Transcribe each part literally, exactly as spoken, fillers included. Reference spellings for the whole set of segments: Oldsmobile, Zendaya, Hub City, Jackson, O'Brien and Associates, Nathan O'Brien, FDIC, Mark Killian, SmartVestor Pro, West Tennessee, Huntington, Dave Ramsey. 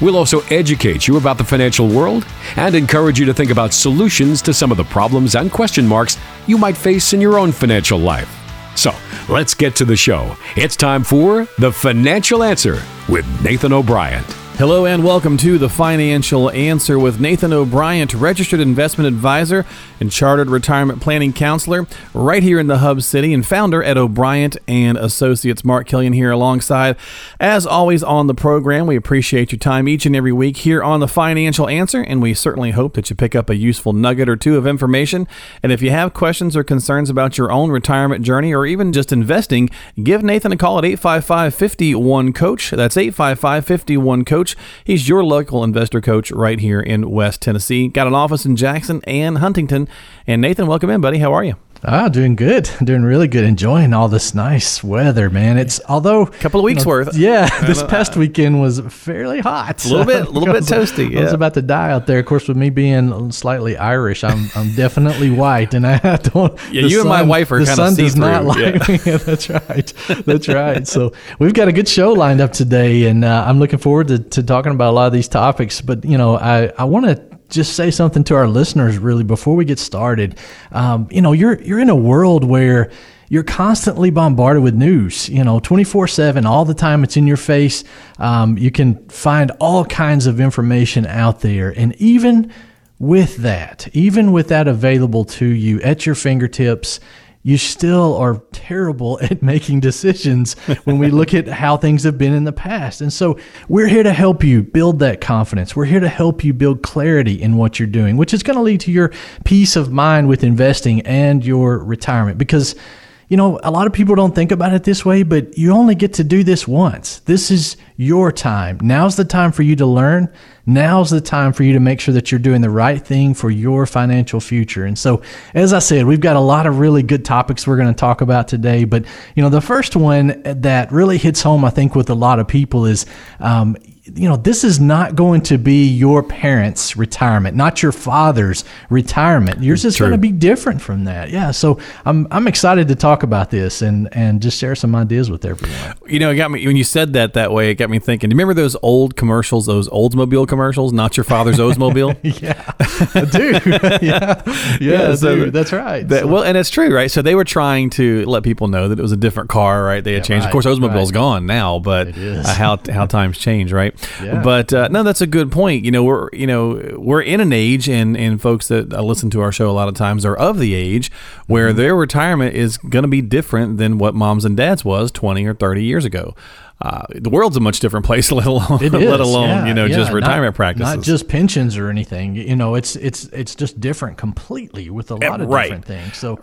We'll also educate you about the financial world and encourage you to think about solutions to some of the problems and question marks you might face in your own financial life. So, let's get to the show. It's time for The Financial Answer with Nathan O'Brien. Hello and welcome to The Financial Answer with Nathan O'Brien, registered investment advisor and chartered retirement planning counselor right here in the Hub City and founder at O'Brien and Associates. Mark Killian here alongside, as always, on the program. We appreciate your time each and every week here on The Financial Answer, and we certainly hope that you pick up a useful nugget or two of information. And if you have questions or concerns about your own retirement journey or even just investing, give Nathan a call at eight five five, five one, COACH. That's eight five five, five one, COACH. He's your local investor coach right here in West Tennessee. Got an office in Jackson and Huntington. And Nathan, welcome in, buddy. How are you? Ah, doing good. Doing really good. Enjoying all this nice weather, man. It's although a couple of weeks you know, worth. Yeah, this past weekend was fairly hot. A little bit, a little bit toasty. Yeah. I was about to die out there. Of course, with me being slightly Irish, I'm I'm definitely white, and I don't. Yeah, you sun, and my wife are kind of see-through. The sun does not like me. Yeah, that's right. That's right. So we've got a good show lined up today, and uh, I'm looking forward to, to talking about a lot of these topics. But you know, I I want to. just say something to our listeners really before we get started. Um, you know, you're you're in a world where you're constantly bombarded with news, you know, twenty-four seven, all the time. It's in your face. Um, you can find all kinds of information out there. And even with that, even with that available to you at your fingertips, you still are terrible at making decisions when we look at how things have been in the past. And so we're here to help you build that confidence. We're here to help you build clarity in what you're doing, which is going to lead to your peace of mind with investing and your retirement. Because, you know, a lot of people don't think about it this way, but you only get to do this once. This is your time. Now's the time for you to learn. Now's the time for you to make sure that you're doing the right thing for your financial future. And so, as I said, we've got a lot of really good topics we're going to talk about today. But, you know, the first one that really hits home, I think, with a lot of people is, um, you know, this is not going to be your parents' retirement, not your father's retirement. Yours is True. going to be different from that. Yeah. So I'm I'm excited to talk about this and, and just share some ideas with everyone. You know, it got me when you said that that way, it got me thinking. Do you remember those old commercials, those Oldsmobile commercials, not your father's Oldsmobile? yeah. I do. yeah. Yeah. yeah so do. That's right. That, so. Well, and it's true, right? So they were trying to let people know that it was a different car, right? They had yeah, changed. Right, of course, Oldsmobile's right. gone now, but uh, how how times change, right? Yeah. But uh, no, that's a good point. You know, we're you know we're in an age, and, and folks that listen to our show a lot of times are of the age where their retirement is going to be different than what moms and dads was twenty or thirty years ago. Uh, the world's a much different place, let alone is, let alone yeah, you know yeah, just retirement not, practices, not just pensions or anything. You know, it's it's it's just different completely with a lot of right. different things. So.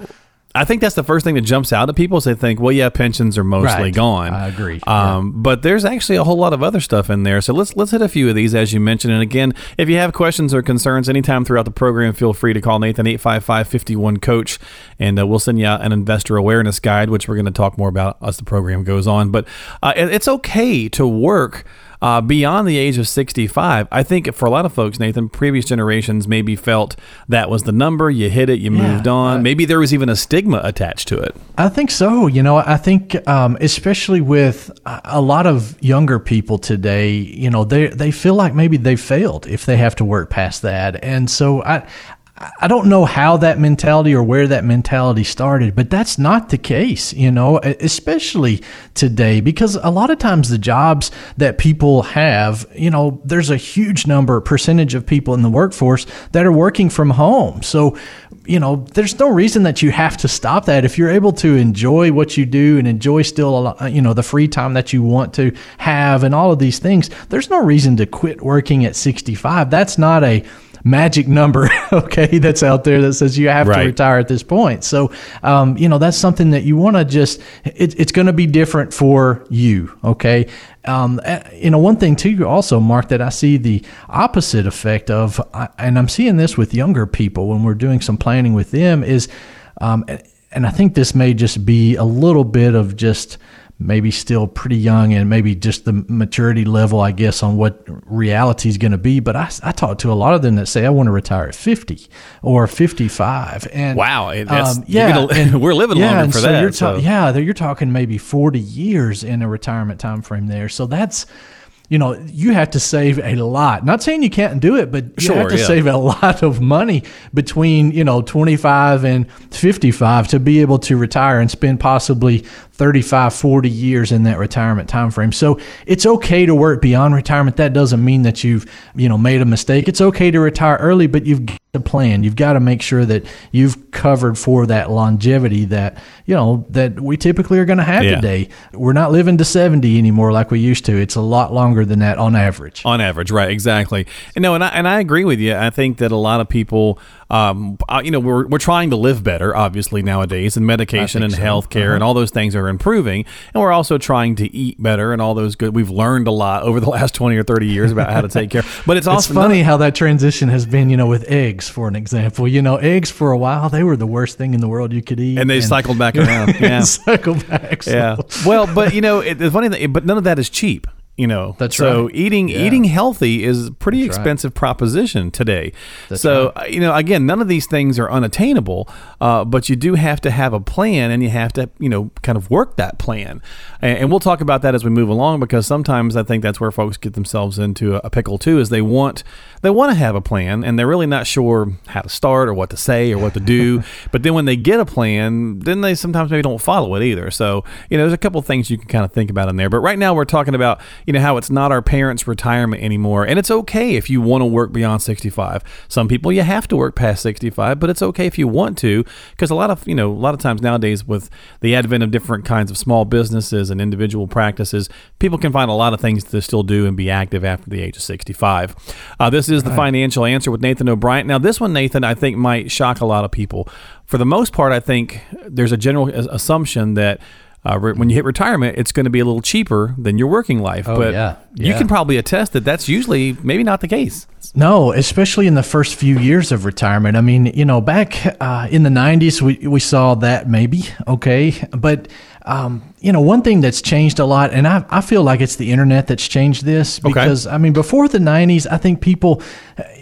I think that's the first thing that jumps out at people is they think, well, yeah, pensions are mostly right. gone. I agree. Um, yeah. But there's actually a whole lot of other stuff in there. So let's let's hit a few of these, as you mentioned. And again, if you have questions or concerns anytime throughout the program, feel free to call Nathan, eight five five, five one, COACH, and uh, we'll send you out an investor awareness guide, which we're going to talk more about as the program goes on. But uh, it's okay to work Uh, beyond the age of sixty-five. I think for a lot of folks, Nathan, previous generations maybe felt that was the number. You hit it, you yeah, moved on. Uh, maybe there was even a stigma attached to it. I think so. You know, I think um, especially with a lot of younger people today, you know, they they feel like maybe they failed if they have to work past that. And so I I don't know how that mentality or where that mentality started, but that's not the case, you know, especially today, because a lot of times the jobs that people have, you know, there's a huge number, percentage of people in the workforce that are working from home. So, you know, there's no reason that you have to stop that. If you're able to enjoy what you do and enjoy still, a lot, you know, the free time that you want to have and all of these things, there's no reason to quit working at sixty-five. That's not a magic number, okay, that's out there that says you have right. to retire at this point. So, um, you know, that's something that you want to just, it, it's going to be different for you, okay? Um, you know, one thing too, also, Mark, that I see the opposite effect of, and I'm seeing this with younger people when we're doing some planning with them, is, um, and I think this may just be a little bit of just maybe still pretty young and maybe just the maturity level, I guess, on what reality is going to be. But I, I talk to a lot of them that say, I want to retire at fifty or fifty-five. And wow. That's, um, yeah. Gonna, and, we're living yeah, longer for so that. You're ta- so. Yeah. You're talking maybe forty years in a retirement time frame there. So that's, you know, you have to save a lot. Not saying you can't do it, but you sure, have to yeah. save a lot of money between, you know, twenty-five and fifty-five to be able to retire and spend possibly thirty-five, forty years in that retirement time frame. So it's okay to work beyond retirement. That doesn't mean that you've, you know, made a mistake. It's okay to retire early, but you've got to plan. You've got to make sure that you've covered for that longevity that, you know, that we typically are going to have yeah. today. We're not living to seventy anymore like we used to. It's a lot longer than that on average. On average, right, exactly. And no, and I and I agree with you. I think that a lot of people Um, you know, we're we're trying to live better, obviously, nowadays, and medication and so. healthcare uh-huh. and all those things are improving. And we're also trying to eat better and all those good. We've learned a lot over the last twenty or thirty years about how to take care. But it's also it's funny not, how that transition has been, you know, with eggs, for an example. You know, eggs for a while, they were the worst thing in the world you could eat. And they and, cycled back around. Yeah. cycled back. So. Yeah. Well, but, you know, it, the funny thing, but none of that is cheap. You know, That's so right. eating yeah. eating healthy is a pretty That's expensive right. proposition today. That's so, right. you know, again, none of these things are unattainable, uh, but you do have to have a plan and you have to, you know, kind of work that plan. And, and we'll talk about that as we move along, because sometimes I think that's where folks get themselves into a pickle too, is they want they want to have a plan and they're really not sure how to start or what to say or what to do. But then when they get a plan, then they sometimes maybe don't follow it either. So, you know, there's a couple of things you can kind of think about in there. But right now we're talking about, you know, how it's not our parents' retirement anymore. And it's okay if you want to work beyond sixty-five. Some people, you have to work past sixty-five, but it's okay if you want to, because a lot of, you know, a lot of times nowadays with the advent of different kinds of small businesses and individual practices, people can find a lot of things to still do and be active after the age of sixty-five. Uh, this is All right. the Financial Answer with Nathan O'Brien. Now, this one, Nathan, I think might shock a lot of people. For the most part, I think there's a general assumption that Uh, when you hit retirement, it's going to be a little cheaper than your working life. Oh, but yeah. Yeah. You can probably attest that that's usually maybe not the case. No, especially in the first few years of retirement. I mean, you know, back uh, in the nineties, we, we saw that maybe, okay. But, um, you know, one thing that's changed a lot, and I, I feel like it's the internet that's changed this, because, okay. I mean, before the nineties, I think people,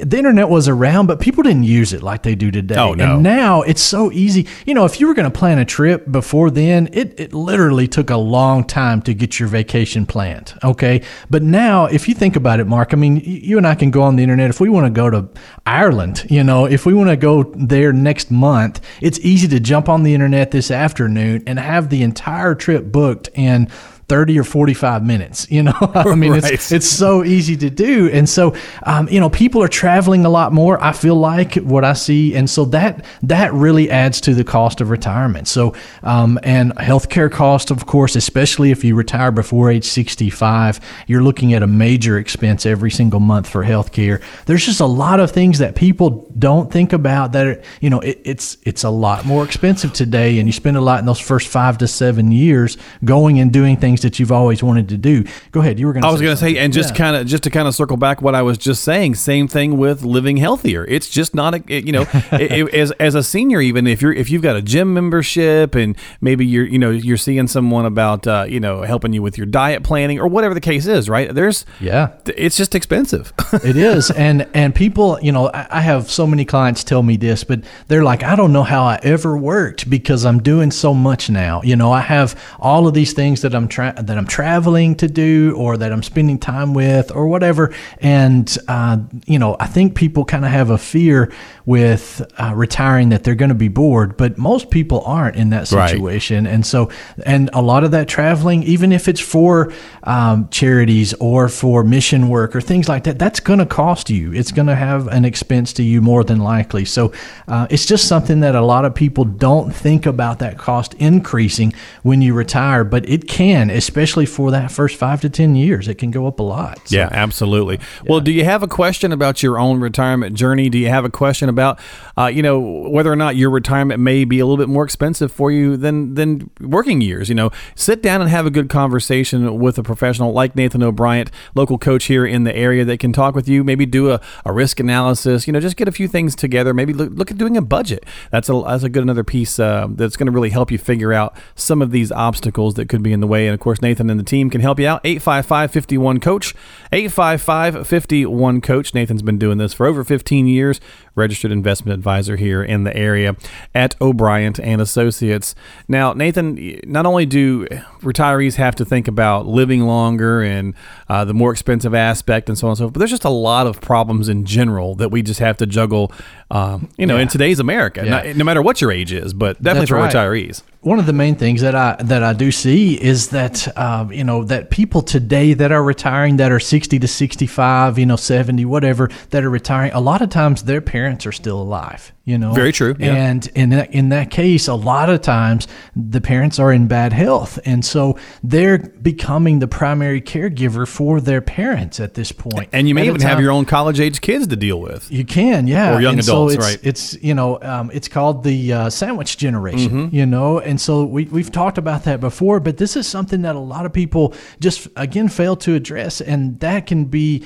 the internet was around, but people didn't use it like they do today. Oh, no. And now it's so easy. You know, if you were going to plan a trip before then, it, it literally took a long time to get your vacation planned, okay? But now, if you think about it, Mark, I mean, you and I can go on the internet. If we want to go to Ireland, you know, if we want to go there next month, it's easy to jump on the internet this afternoon and have the entire trip booked in thirty or forty-five minutes. You know, I mean, right. it's it's so easy to do. And so, um, you know, people are traveling a lot more, I feel like, what I see. And so that that really adds to the cost of retirement. So, um, and healthcare costs, of course, especially if you retire before age sixty-five, you're looking at a major expense every single month for healthcare. There's just a lot of things that people don't think about that are, you know, it, it's it's a lot more expensive today. And you spend a lot in those first five to seven years going and doing things that you've always wanted to do. Go ahead. You were going to I was going to say, and just yeah. kind of, just to kind of circle back what I was just saying, same thing with living healthier. It's just not, a, it, you know, it, it, as as a senior, even if you're, if you've got a gym membership and maybe you're, you know, you're seeing someone about, uh, you know, helping you with your diet planning or whatever the case is, right? There's, yeah, it's just expensive. It is. And, and people, you know, I, I have so many clients tell me this, but they're like, I don't know how I ever worked because I'm doing so much now. You know, I have all of these things that I'm trying that I'm traveling to do or that I'm spending time with or whatever. And, uh, you know, I think people kind of have a fear with uh, retiring that they're going to be bored, but most people aren't in that situation. Right. And so, and a lot of that traveling, even if it's for um, charities or for mission work or things like that, that's going to cost you. It's going to have an expense to you more than likely. So uh, it's just something that a lot of people don't think about, that cost increasing when you retire, but it can. especially for that first five to ten years, it can go up a lot. So, yeah, absolutely. Uh, yeah. Well, do you have a question about your own retirement journey? Do you have a question about, uh, you know, whether or not your retirement may be a little bit more expensive for you than than working years? You know, sit down and have a good conversation with a professional like Nathan O'Brien, local coach here in the area, that can talk with you. Maybe do a, a risk analysis. You know, just get a few things together. Maybe look, look at doing a budget. That's a that's a good another piece uh, that's going to really help you figure out some of these obstacles that could be in the way. And of course, Nathan and the team can help you out. eight five five, five one, COACH, eight five five, five one, COACH. Nathan's been doing this for over fifteen years, registered investment advisor here in the area at O'Brien and Associates. Now, Nathan, not only do retirees have to think about living longer and uh, the more expensive aspect and so on and so forth, but there's just a lot of problems in general that we just have to juggle, um, you know, yeah. in today's America, yeah. not, no matter what your age is, but definitely That's for right. retirees. One of the main things that I that I do see is that uh, you know that people today that are retiring, that are sixty to sixty-five, you know, seventy, whatever, that are retiring, a lot of times their parents are still alive. You know, very true. Yeah. And in that, in that case, a lot of times the parents are in bad health, and so they're becoming the primary caregiver for their parents at this point. And you may at even time, have your own college age kids to deal with. You can, yeah, or young and adults, so it's, right? It's you know, um, it's called the uh, sandwich generation. Mm-hmm. You know. And And so we, we've talked about that before, but this is something that a lot of people just, again, fail to address, and that can be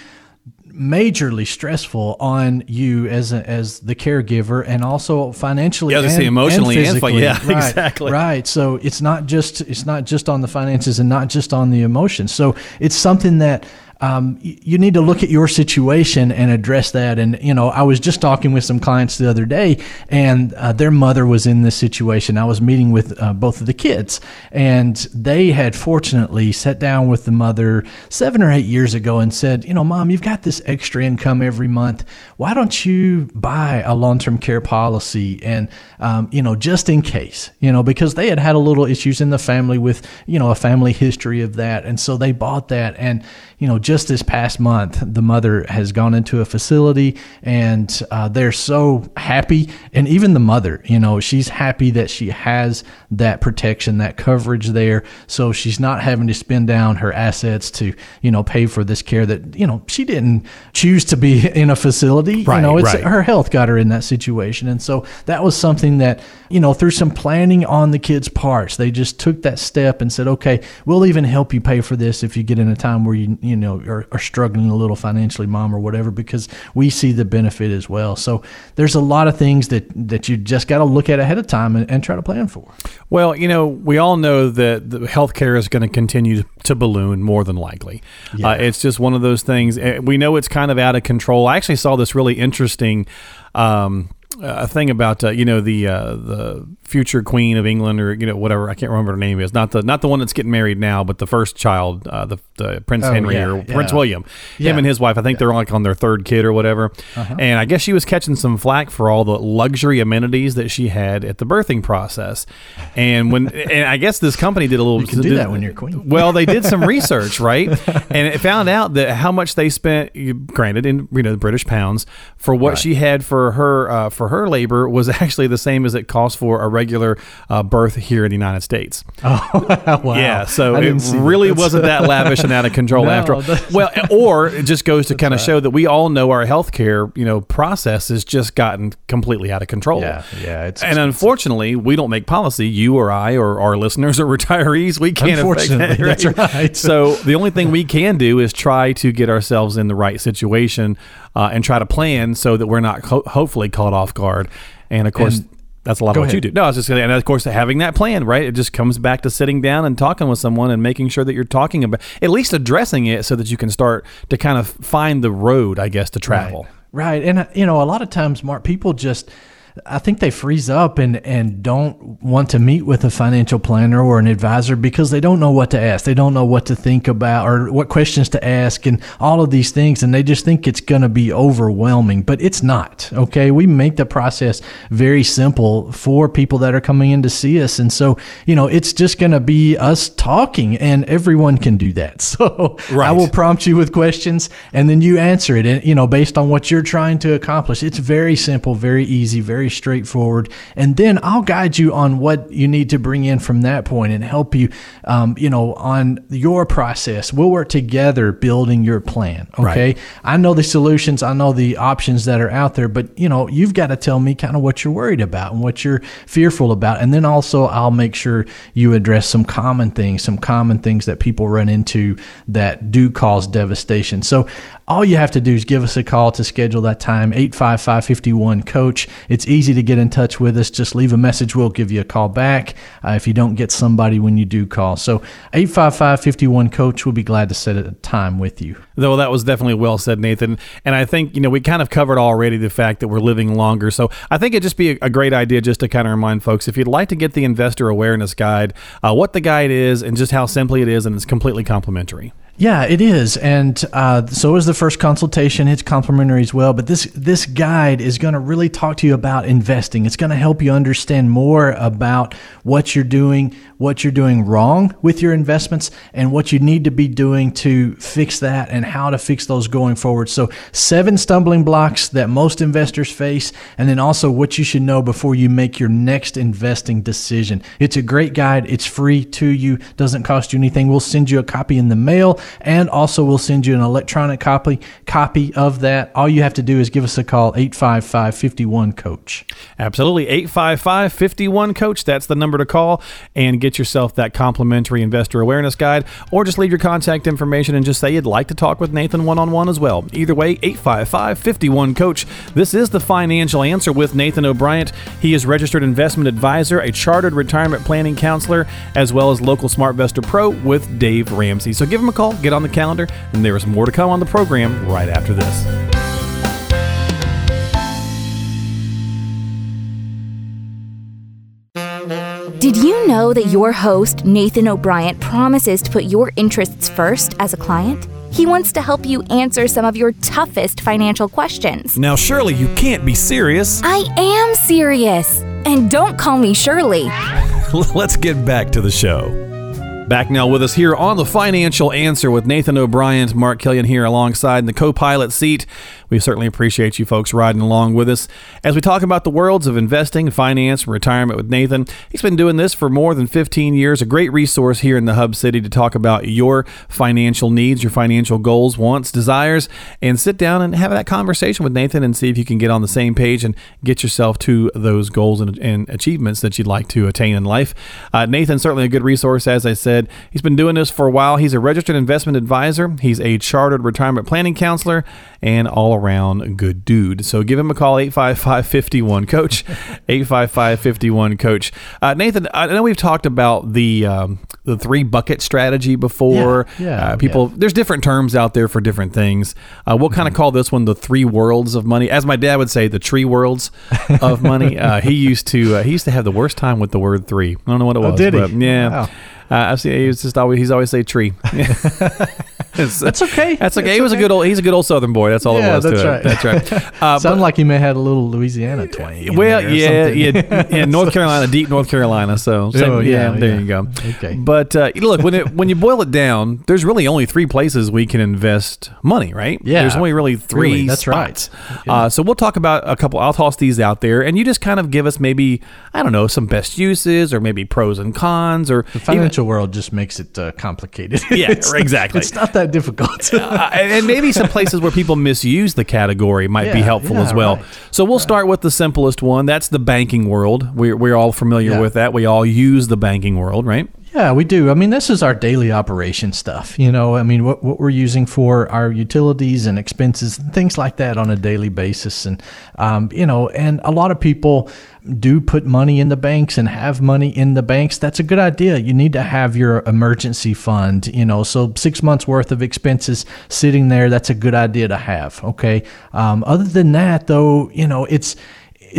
majorly stressful on you as a, as the caregiver, and also financially. Yeah, I was and, say emotionally and physically. And yeah, right, exactly. Right. So it's not just it's not just on the finances and not just on the emotions. So it's something that. Um, you need to look at your situation and address that. And, you know, I was just talking with some clients the other day, and uh, their mother was in this situation. I was meeting with uh, both of the kids, and they had fortunately sat down with the mother seven or eight years ago and said, you know, Mom, you've got this extra income every month. Why don't you buy a long-term care policy? And, um, you know, just in case, you know, because they had had a little issues in the family with, you know, a family history of that. And so they bought that. And, you know, just this past month, the mother has gone into a facility, and uh, they're so happy. And even the mother, you know, she's happy that she has that protection, that coverage there. So she's not having to spend down her assets to, you know, pay for this care that, you know, she didn't choose to be in a facility. Right, you know, it's right. Her health got her in that situation. And so that was something that, you know, through some planning on the kids' parts, they just took that step and said, okay, we'll even help you pay for this if you get in a time where you, you know, Are, are struggling a little financially, Mom, or whatever, because we see the benefit as well. So there's a lot of things that, that you just got to look at ahead of time and, and try to plan for. Well, you know, we all know that the healthcare is going to continue to balloon more than likely. Yeah. Uh, it's just one of those things. We know it's kind of out of control. I actually saw this really interesting um A thing about uh, you know the uh, the future Queen of England, or you know whatever, I can't remember her name is, not the not the one that's getting married now, but the first child, uh, the, the Prince oh, Henry yeah, or yeah. Prince William, yeah. him and his wife. I think yeah. they're like on their third kid or whatever. Uh-huh. And I guess she was catching some flack for all the luxury amenities that she had at the birthing process. And when and I guess this company did a little. You can do did, that when you're queen. Well, they did some research, right? And it found out that how much they spent, granted in you know the British pounds, for what right. she had for her uh, for. her labor was actually the same as it cost for a regular uh, birth here in the United States. Oh, wow. Yeah, so it really that. wasn't that lavish and out of control no, after all. Well, or it just goes to kind of right. show that we all know our healthcare, you know, process has just gotten completely out of control. Yeah, yeah. It's and expensive. Unfortunately, we don't make policy. You or I or our listeners or retirees, we can't Unfortunately, affect that, right? That's right. So the only thing we can do is try to get ourselves in the right situation uh, and try to plan so that we're not ho- hopefully caught off guard. And of course, and that's a lot of what ahead. you do. No, I was just going to, and of course, having that plan, right? It just comes back to sitting down and talking with someone and making sure that you're talking about, at least addressing it so that you can start to kind of find the road, I guess, to travel. Right. right. And, you know, a lot of times, Mark, people just, I think they freeze up and, and don't want to meet with a financial planner or an advisor because they don't know what to ask. They don't know what to think about or what questions to ask and all of these things. And they just think it's going to be overwhelming, but it's not. Okay. We make the process very simple for people that are coming in to see us. And so, you know, it's just going to be us talking, and everyone can do that. So right. I will prompt you with questions, and then you answer it. And, you know, based on what you're trying to accomplish, it's very simple, very easy, very very straightforward. And then I'll guide you on what you need to bring in from that point and help you, um, you know, on your process. We'll work together building your plan. Okay. Right. I know the solutions. I know the options that are out there, but you know, you've got to tell me kind of what you're worried about and what you're fearful about. And then also I'll make sure you address some common things, some common things that people run into that do cause devastation. So all you have to do is give us a call to schedule that time, eight five five, five one, COACH. It's easy to get in touch with us. Just leave a message. We'll give you a call back uh, if you don't get somebody when you do call. So eight five five, five one, COACH. We'll be glad to set a time with you. Though that was definitely well said, Nathan. And I think, you know, we kind of covered already the fact that we're living longer. So I think it'd just be a great idea just to kind of remind folks, if you'd like to get the Investor Awareness Guide, uh, what the guide is and just how simply it is, and it's completely complimentary. Yeah, it is. And uh, so is the first consultation. It's complimentary as well. But this this guide is going to really talk to you about investing. It's going to help you understand more about what you're doing, what you're doing wrong with your investments, and what you need to be doing to fix that and how to fix those going forward. So seven stumbling blocks that most investors face, and then also what you should know before you make your next investing decision. It's a great guide. It's free to you. Doesn't cost you anything. We'll send you a copy in the mail. And also we'll send you an electronic copy copy of that. All you have to do is give us a call, eight five five, five one, COACH. Absolutely, eight five five, five one, COACH. That's the number to call and get yourself that complimentary Investor Awareness Guide, or just leave your contact information and just say you'd like to talk with Nathan one-on-one as well. Either way, eight five five, five one, COACH. This is The Financial Answer with Nathan O'Brien. He is registered investment advisor, a chartered retirement planning counselor, as well as local SmartVestor Pro with Dave Ramsey. So give him a call. Get on the calendar, and there is more to come on the program right after this. Did you know that your host, Nathan O'Brien, promises to put your interests first as a client? He wants to help you answer some of your toughest financial questions. Now, surely you can't be serious. I am serious. And don't call me Shirley. Let's get back to the show. Back now with us here on The Financial Answer with Nathan O'Brien, Mark Killian here alongside in the co-pilot seat. We certainly appreciate you folks riding along with us as we talk about the worlds of investing, finance, and retirement with Nathan. He's been doing this for more than fifteen years, a great resource here in the Hub City to talk about your financial needs, your financial goals, wants, desires, and sit down and have that conversation with Nathan and see if you can get on the same page and get yourself to those goals and, and achievements that you'd like to attain in life. Uh, Nathan's certainly a good resource, as I said. He's been doing this for a while. He's a registered investment advisor. He's a chartered retirement planning counselor and all-around good dude. So give him a call, eight five five, five one, COACH, eight five five, five one, COACH. Uh, Nathan, I know we've talked about the um, the three-bucket strategy before. Yeah, yeah, uh, people, yeah. There's different terms out there for different things. Uh, we'll kind of call this one the three worlds of money. As my dad would say, the tree worlds of money. Uh, he used to uh, he used to have the worst time with the word three. I don't know what it was. Oh, did he? But, yeah. Wow. Uh, I've seen he's just always he's always say tree. That's okay. That's okay. He was okay. a good old he's a good old Southern boy. That's all yeah, it was. That's to right. It. That's right. Uh, Sounds like he may have had a little Louisiana twang. Well, yeah, yeah, yeah. North Carolina, deep North Carolina. So, same, oh, yeah, yeah, there yeah. you go. Okay. But uh, look, when it when you boil it down, there's really only three places we can invest money, right? Yeah. There's only really three. Really, that's spots. Right. Okay. Uh, so we'll talk about a couple. I'll toss these out there, and you just kind of give us maybe I don't know some best uses or maybe pros and cons or the financial even, world just makes it uh, complicated. Yeah, it's, exactly. It's not that difficult. uh, and maybe some places where people misuse the category might yeah, be helpful yeah, as well. Right. So we'll right. start with the simplest one. That's the banking world. We're, we're all familiar yeah. with that. We all use the banking world, right? Yeah, we do. I mean, this is our daily operation stuff. You know, I mean, what, what we're using for our utilities and expenses and things like that on a daily basis. And, um, you know, and a lot of people do put money in the banks and have money in the banks. That's a good idea. You need to have your emergency fund, you know, so six months worth of expenses sitting there. That's a good idea to have. Okay. Um, other than that, though, you know, it's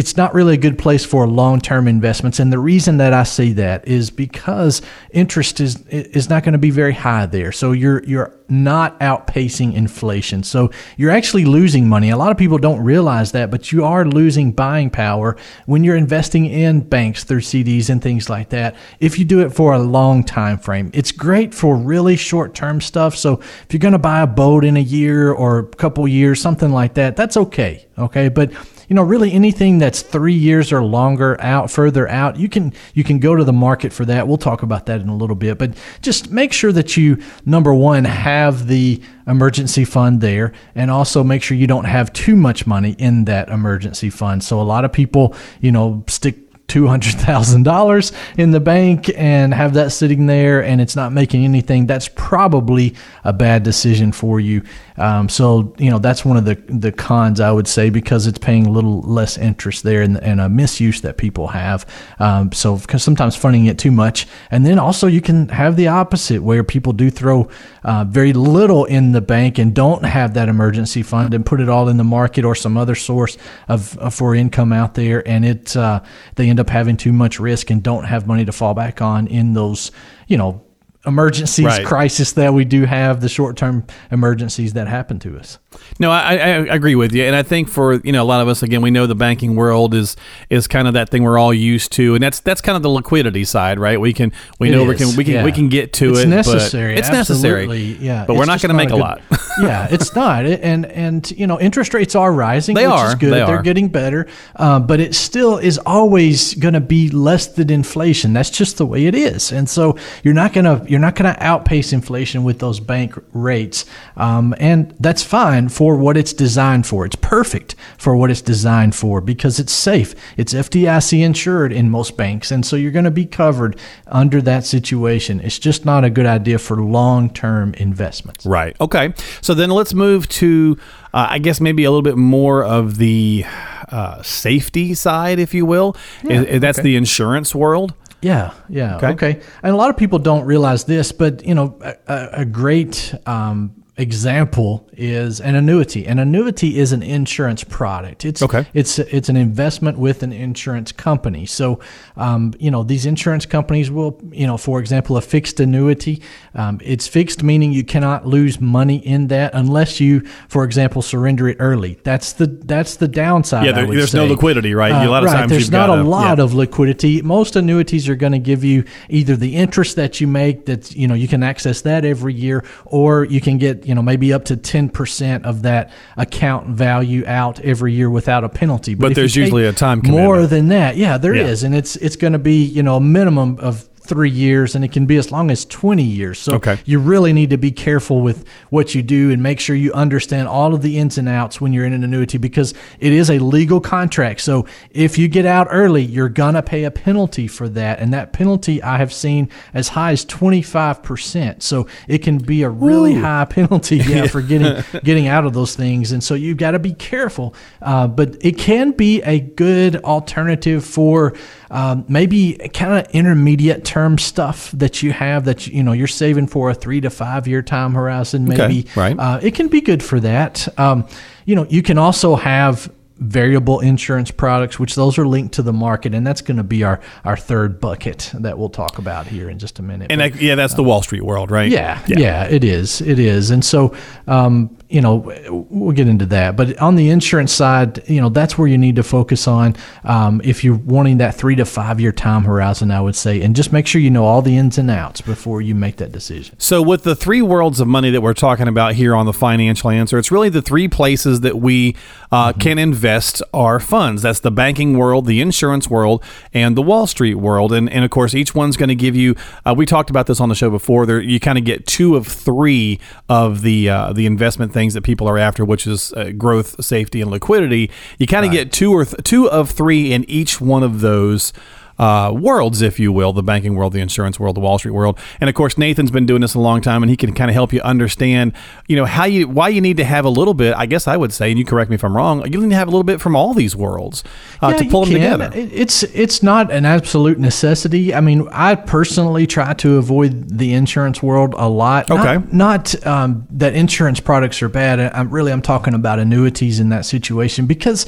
It's not really a good place for long-term investments. And the reason that I say that is because interest is is not going to be very high there. So you're you're not outpacing inflation. So you're actually losing money. A lot of people don't realize that, but you are losing buying power when you're investing in banks through C Ds and things like that. If you do it for a long time frame, it's great for really short-term stuff. So if you're going to buy a boat in a year or a couple years, something like that, that's okay. Okay. But you know, really anything that's three years or longer out, further out, you can you can go to the market for that. We'll talk about that in a little bit, but just make sure that you, number one, have the emergency fund there, and also make sure you don't have too much money in that emergency fund. So a lot of people, you know, stick two hundred thousand dollars in the bank and have that sitting there and it's not making anything. That's probably a bad decision for you. Um, so, you know, that's one of the, the cons, I would say, because it's paying a little less interest there and, and a misuse that people have. Um, so because sometimes funding it too much. And then also you can have the opposite where people do throw uh, very little in the bank and don't have that emergency fund and put it all in the market or some other source of, of for income out there. And it, uh, they end up having too much risk and don't have money to fall back on in those, you know, emergencies, right. crisis that we do have, the short-term emergencies that happen to us. No, I, I agree with you. And I think for, you know, a lot of us, again, we know the banking world is is kind of that thing we're all used to. And that's that's kind of the liquidity side, right? We can, we it know is, we can, we can, yeah. we can get to it's it. Necessary, but it's necessary. It's necessary. Yeah. But we're not going to make a, good, a lot. Yeah, it's not. And, and, you know, interest rates are rising. They which are. Is good. They They're are. Getting better. Uh, but it still is always going to be less than inflation. That's just the way it is. And so you're not going to, you're not going to outpace inflation with those bank rates. Um, and that's fine. For what it's designed for. It's perfect for what it's designed for because it's safe. It's F D I C insured in most banks. And so you're going to be covered under that situation. It's just not a good idea for long-term investments. Right. Okay. So then let's move to, uh, I guess, maybe a little bit more of the uh, safety side, if you will. Yeah, is, that's okay. The insurance world. Yeah. Yeah. Okay. okay. And a lot of people don't realize this, but, you know, a, a great um example is an annuity. An annuity is an insurance product. It's okay. it's it's an investment with an insurance company. So, um, you know, these insurance companies will, you know, for example, a fixed annuity. Um, it's fixed, meaning you cannot lose money in that unless you, for example, surrender it early. That's the that's the downside. Yeah, there, there's say. no liquidity, right? Uh, a lot of right. times there's you've not got a lot yeah. of liquidity. Most annuities are going to give you either the interest that you make that you know you can access that every year, or you can get you know, maybe up to ten percent of that account value out every year without a penalty. But, but there's usually a time commitment. More than that. Yeah, there yeah. is. And it's it's going to be, you know, a minimum of three years and it can be as long as twenty years. So okay. you really need to be careful with what you do and make sure you understand all of the ins and outs when you're in an annuity because it is a legal contract. So if you get out early, you're going to pay a penalty for that. And that penalty I have seen as high as twenty-five percent. So it can be a really Ooh. high penalty yeah, for getting getting out of those things. And so you've got to be careful. Uh, but it can be a good alternative for um, maybe kind of intermediate term stuff that you have that you know you're saving for a three to five year time horizon maybe okay, right. uh, it can be good for that. Um, you know you can also have variable insurance products, which those are linked to the market, and that's going to be our our third bucket that we'll talk about here in just a minute. And but, that, yeah, that's uh, the Wall Street world, right? Yeah, yeah, yeah, it is, it is, and so. Um, You know, we'll get into that. But on the insurance side, you know, that's where you need to focus on um, if you're wanting that three to five year time horizon, I would say. And just make sure you know all the ins and outs before you make that decision. So with the three worlds of money that we're talking about here on The Financial Answer, it's really the three places that we uh, mm-hmm. can invest our funds. That's the banking world, the insurance world, and the Wall Street world. And, and of course, each one's going to give you, uh, we talked about this on the show before, there, you kind of get two of three of the uh, the investment things. Things that people are after, which is uh, growth, safety, and liquidity. You kind of right. get two or th- two of three in each one of those uh, worlds, if you will, the banking world, the insurance world, the Wall Street world. And of course, Nathan's been doing this a long time, and he can kind of help you understand, you know, how you why you need to have a little bit. I guess I would say, and you correct me if I'm wrong, you need to have a little bit from all these worlds uh, yeah, to pull them can. together. It's it's not an absolute necessity. I mean, I personally try to avoid the insurance world a lot. Okay, not, not um, that insurance products are bad. I'm really I'm talking about annuities in that situation because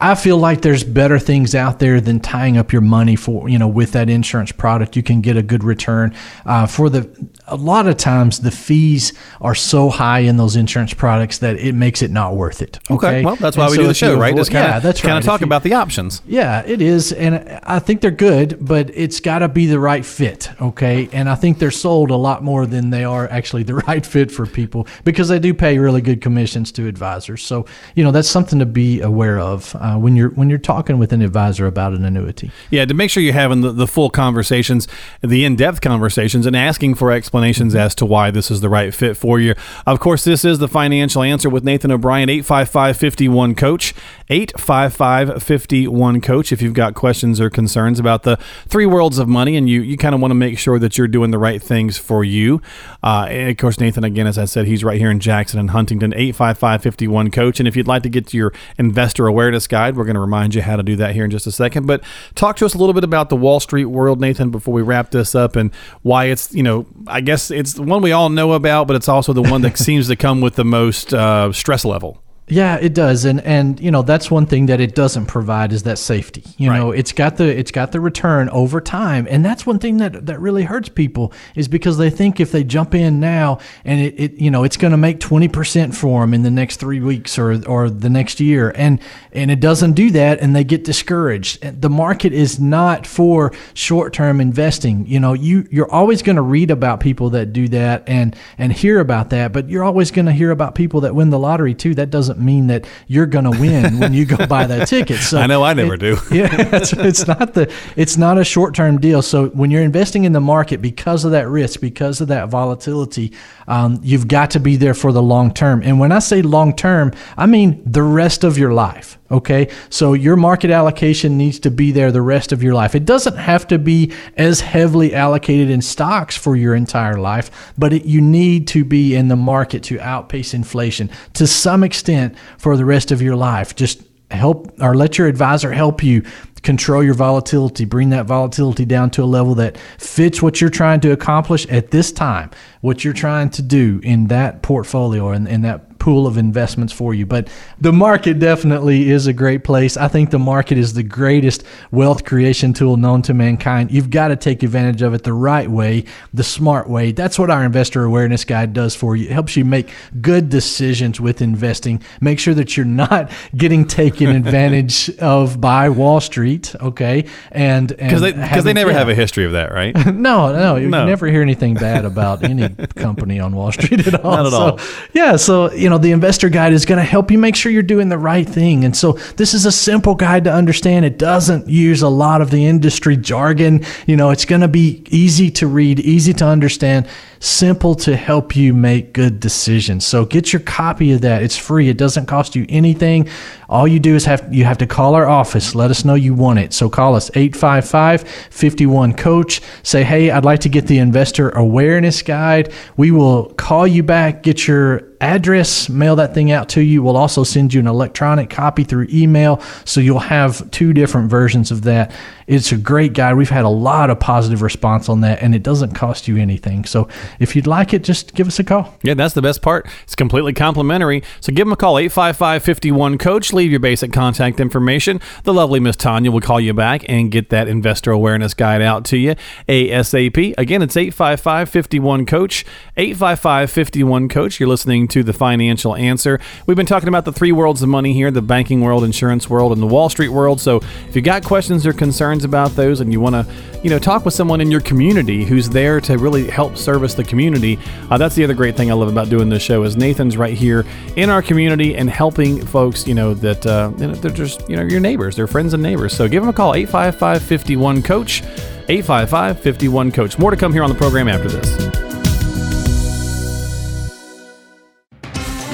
I feel like there's better things out there than tying up your money for, you know, with that insurance product. You can get a good return uh, for the, a lot of times the fees are so high in those insurance products that it makes it not worth it. Okay. okay? Well, that's why and we so do the show, avoid, right? Just kinda, yeah, that's right. Kind of talk you, about the options. Yeah, it is. And I think they're good, but it's got to be the right fit. Okay. And I think they're sold a lot more than they are actually the right fit for people because they do pay really good commissions to advisors. So, you know, that's something to be aware of. yourself uh, when you're when you're talking with an advisor about an annuity. Yeah, to make sure you're having the, the full conversations, the in-depth conversations, and asking for explanations as to why this is the right fit for you. Of course, this is The Financial Answer with Nathan O'Brien, eight five five, five one, COACH, eight five five, five one, COACH. If you've got questions or concerns about the three worlds of money, and you, you kind of want to make sure that you're doing the right things for you. Uh, and of course, Nathan, again, as I said, he's right here in Jackson and Huntington, eight five five, five one, COACH. And if you'd like to get to your investor awareness guide, we're going to remind you how to do that here in just a second. But talk to us a little bit about the Wall Street world, Nathan, before we wrap this up, and why it's, you know, I guess it's the one we all know about, but it's also the one that seems to come with the most uh, stress level. Yeah, it does. And, and, you know, that's one thing that it doesn't provide is that safety. You right. know, it's got the, it's got the return over time. And that's one thing that, that really hurts people, is because they think if they jump in now and it, it you know, it's going to make twenty percent for them in the next three weeks or, or the next year. And, and it doesn't do that. And they get discouraged. The market is not for short-term investing. You know, you, you're always going to read about people that do that and, and hear about that, but you're always going to hear about people that win the lottery too. That doesn't mean that you're going to win when you go buy that ticket. So I know I never it, do. yeah, it's, it's not the it's not a short-term deal. So when you're investing in the market, because of that risk, because of that volatility, um, you've got to be there for the long term. And when I say long term, I mean the rest of your life. Okay, so your market allocation needs to be there the rest of your life. It doesn't have to be as heavily allocated in stocks for your entire life, but it, you need to be in the market to outpace inflation to some extent for the rest of your life. Just help, or let your advisor help you control your volatility, bring that volatility down to a level that fits what you're trying to accomplish at this time, what you're trying to do in that portfolio and in, in that pool of investments for you. But the market definitely is a great place. I think the market is the greatest wealth creation tool known to mankind. You've got to take advantage of it the right way, the smart way. That's what our investor awareness guide does for you. It helps you make good decisions with investing. Make sure that you're not getting taken advantage of by Wall Street, okay? And because they, they never yeah. have a history of that, right? no, no, you no. never hear anything bad about any company on Wall Street at all. Not at so, all. Yeah, so, you know, the investor guide is going to help you make sure you're doing the right thing. And so this is a simple guide to understand. It doesn't use a lot of the industry jargon. You know, it's going to be easy to read, easy to understand, simple to help you make good decisions. So get your copy of that. It's free. It doesn't cost you anything. All you do is have, you have to call our office. Let us know you want it. So call us eight five five, five one, COACH. Say, hey, I'd like to get the investor awareness guide. We will call you back, get your address, mail that thing out to you. We'll also send you an electronic copy through email, so you'll have two different versions of that. It's a great guide. We've had a lot of positive response on that, and it doesn't cost you anything. So if you'd like it, just give us a call. Yeah, that's the best part. It's completely complimentary. So give them a call, eight five five, five one, COACH. Leave your basic contact information. The lovely Miss Tanya will call you back and get that investor awareness guide out to you ASAP. Again, it's eight five five, five one, COACH, eight five five, five one, COACH. You're listening to The Financial Answer. We've been talking about the three worlds of money here, the banking world, insurance world, and the Wall Street world. So if you've got questions or concerns about those, and you want to, you know, talk with someone in your community who's there to really help service the community, uh, that's the other great thing I love about doing this show, is Nathan's right here in our community and helping folks, you know, that uh, you know, they're just, you know, your neighbors, their friends and neighbors. So give them a call, eight five five, five one, COACH, eight five five, five one, COACH. More to come here on the program after this.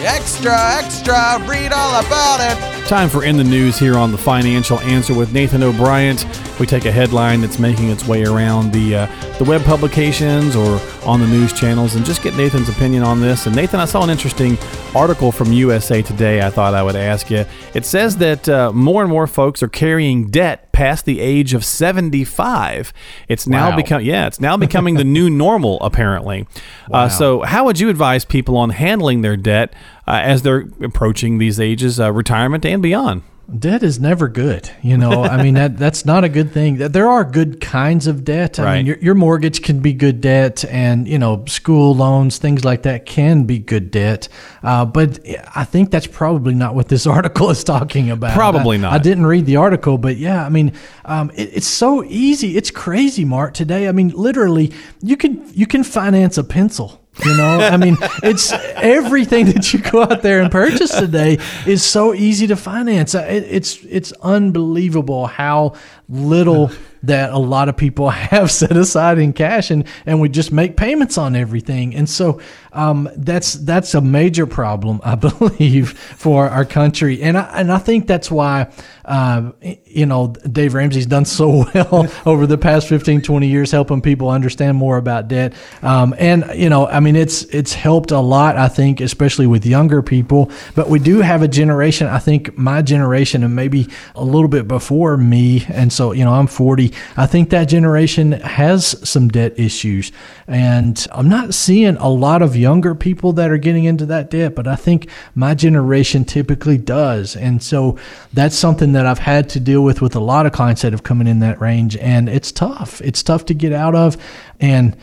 Extra, extra, read all about it. Time for In the News here on The Financial Answer with Nathan O'Brien. We take a headline that's making its way around the uh, the web publications or on the news channels and just get Nathan's opinion on this. And Nathan, I saw an interesting article from U S A Today I thought I would ask you. It says that uh, more and more folks are carrying debt past the age of seventy-five. It's now wow. become yeah, it's now becoming the new normal, apparently. Wow. Uh, so how would you advise people on handling their debt uh, as they're approaching these ages, uh, retirement and beyond? Debt is never good. You know, I mean, that that's not a good thing. There are good kinds of debt. I right. mean, your, your mortgage can be good debt, and, you know, school loans, things like that can be good debt. Uh, but I think that's probably not what this article is talking about. Probably I, not. I didn't read the article, but yeah, I mean, um, it, it's so easy. It's crazy, Mark, today. I mean, literally, you can you can finance a pencil. You know, I mean, it's everything that you go out there and purchase today is so easy to finance. It, it's it's unbelievable how little that a lot of people have set aside in cash, and, and we just make payments on everything. And so um, that's that's a major problem, I believe, for our country. And I, and I think that's why, uh, you know, Dave Ramsey's done so well over the past fifteen, twenty years, helping people understand more about debt. Um, and, you know, I mean, it's it's helped a lot, I think, especially with younger people. But we do have a generation, I think my generation and maybe a little bit before me. And so, you know, I'm forty. I think that generation has some debt issues, and I'm not seeing a lot of younger people that are getting into that debt, but I think my generation typically does. And so that's something that I've had to deal with with a lot of clients that have come in in that range, and it's tough. It's tough to get out of. And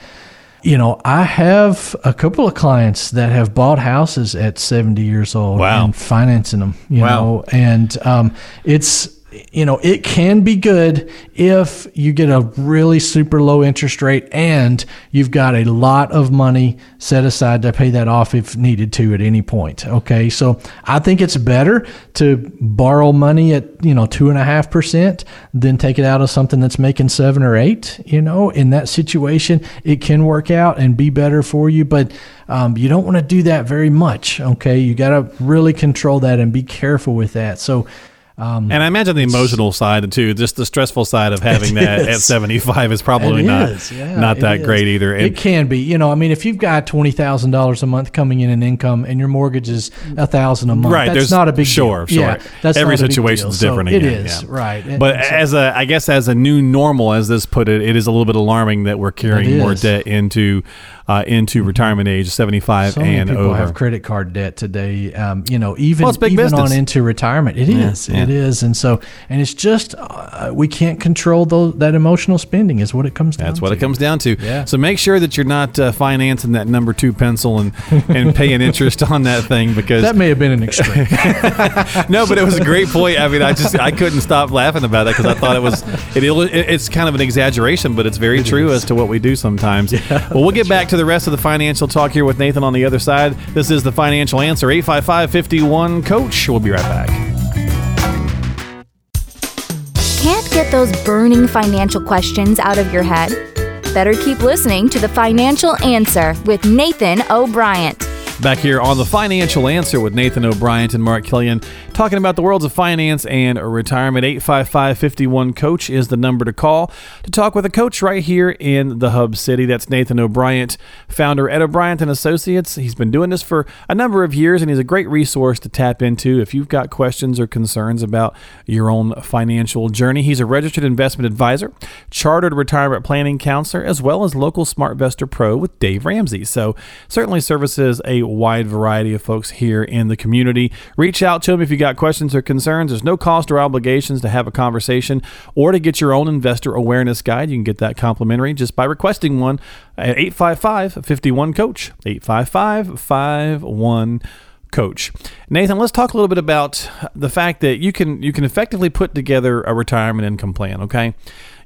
you know, I have a couple of clients that have bought houses at seventy years old wow. and financing them, you wow. know, and um, it's, you know, it can be good if you get a really super low interest rate and you've got a lot of money set aside to pay that off if needed to at any point. Okay. So I think it's better to borrow money at, you know, two and a half percent than take it out of something that's making seven or eight. You know, in that situation, it can work out and be better for you, but um, you don't want to do that very much. Okay. You got to really control that and be careful with that. So, Um, and I imagine the emotional side too, just the stressful side of having that is. At seventy-five is probably it not is. Yeah, not that is. Great either. And it can be, you know, I mean, if you've got twenty thousand dollars a month coming in in income and your mortgage is a thousand a month, right, that's not a big sure, deal. Sure, yeah, that's every situation is different. So again, it is, yeah. right. And, but and so, as a, I guess as a new normal, as this put it, it is a little bit alarming that we're carrying more debt into uh, into retirement age, seventy-five so and people over. People have credit card debt today, um, you know, even, well, even business. On into retirement. It yeah. is, yeah. It is. And so, and it's just, uh, we can't control those, that emotional spending is what it comes down to. That's what it comes down to. Yeah. So make sure that you're not uh, financing that number two pencil and, and paying interest on that thing, because that may have been an extreme. No, but it was a great point. I mean, I just, I couldn't stop laughing about that because I thought it was, it, it's kind of an exaggeration, but it's very it true is. As to what we do sometimes. Yeah, well, we'll get back right. to the rest of the financial talk here with Nathan on the other side. This is The Financial Answer, eight five five, five one, COACH. We'll be right back. Can't get those burning financial questions out of your head? Better keep listening to The Financial Answer with Nathan O'Brien. Back here on The Financial Answer with Nathan O'Brien and Mark Killian, talking about the worlds of finance and retirement. eight five five, five one, COACH is the number to call to talk with a coach right here in the Hub City. That's Nathan O'Brien, founder at O'Brien and Associates. He's been doing this for a number of years, and he's a great resource to tap into if you've got questions or concerns about your own financial journey. He's a registered investment advisor, chartered retirement planning counselor, as well as local SmartVestor Pro with Dave Ramsey. So certainly services a wide variety of folks here in the community. Reach out to them if you got questions or concerns. There's no cost or obligations to have a conversation or to get your own investor awareness guide. You can get that complimentary just by requesting one at eight five five, five one, COACH, eight five five, five one, COACH. Nathan, let's talk a little bit about the fact that you can you can effectively put together a retirement income plan, okay?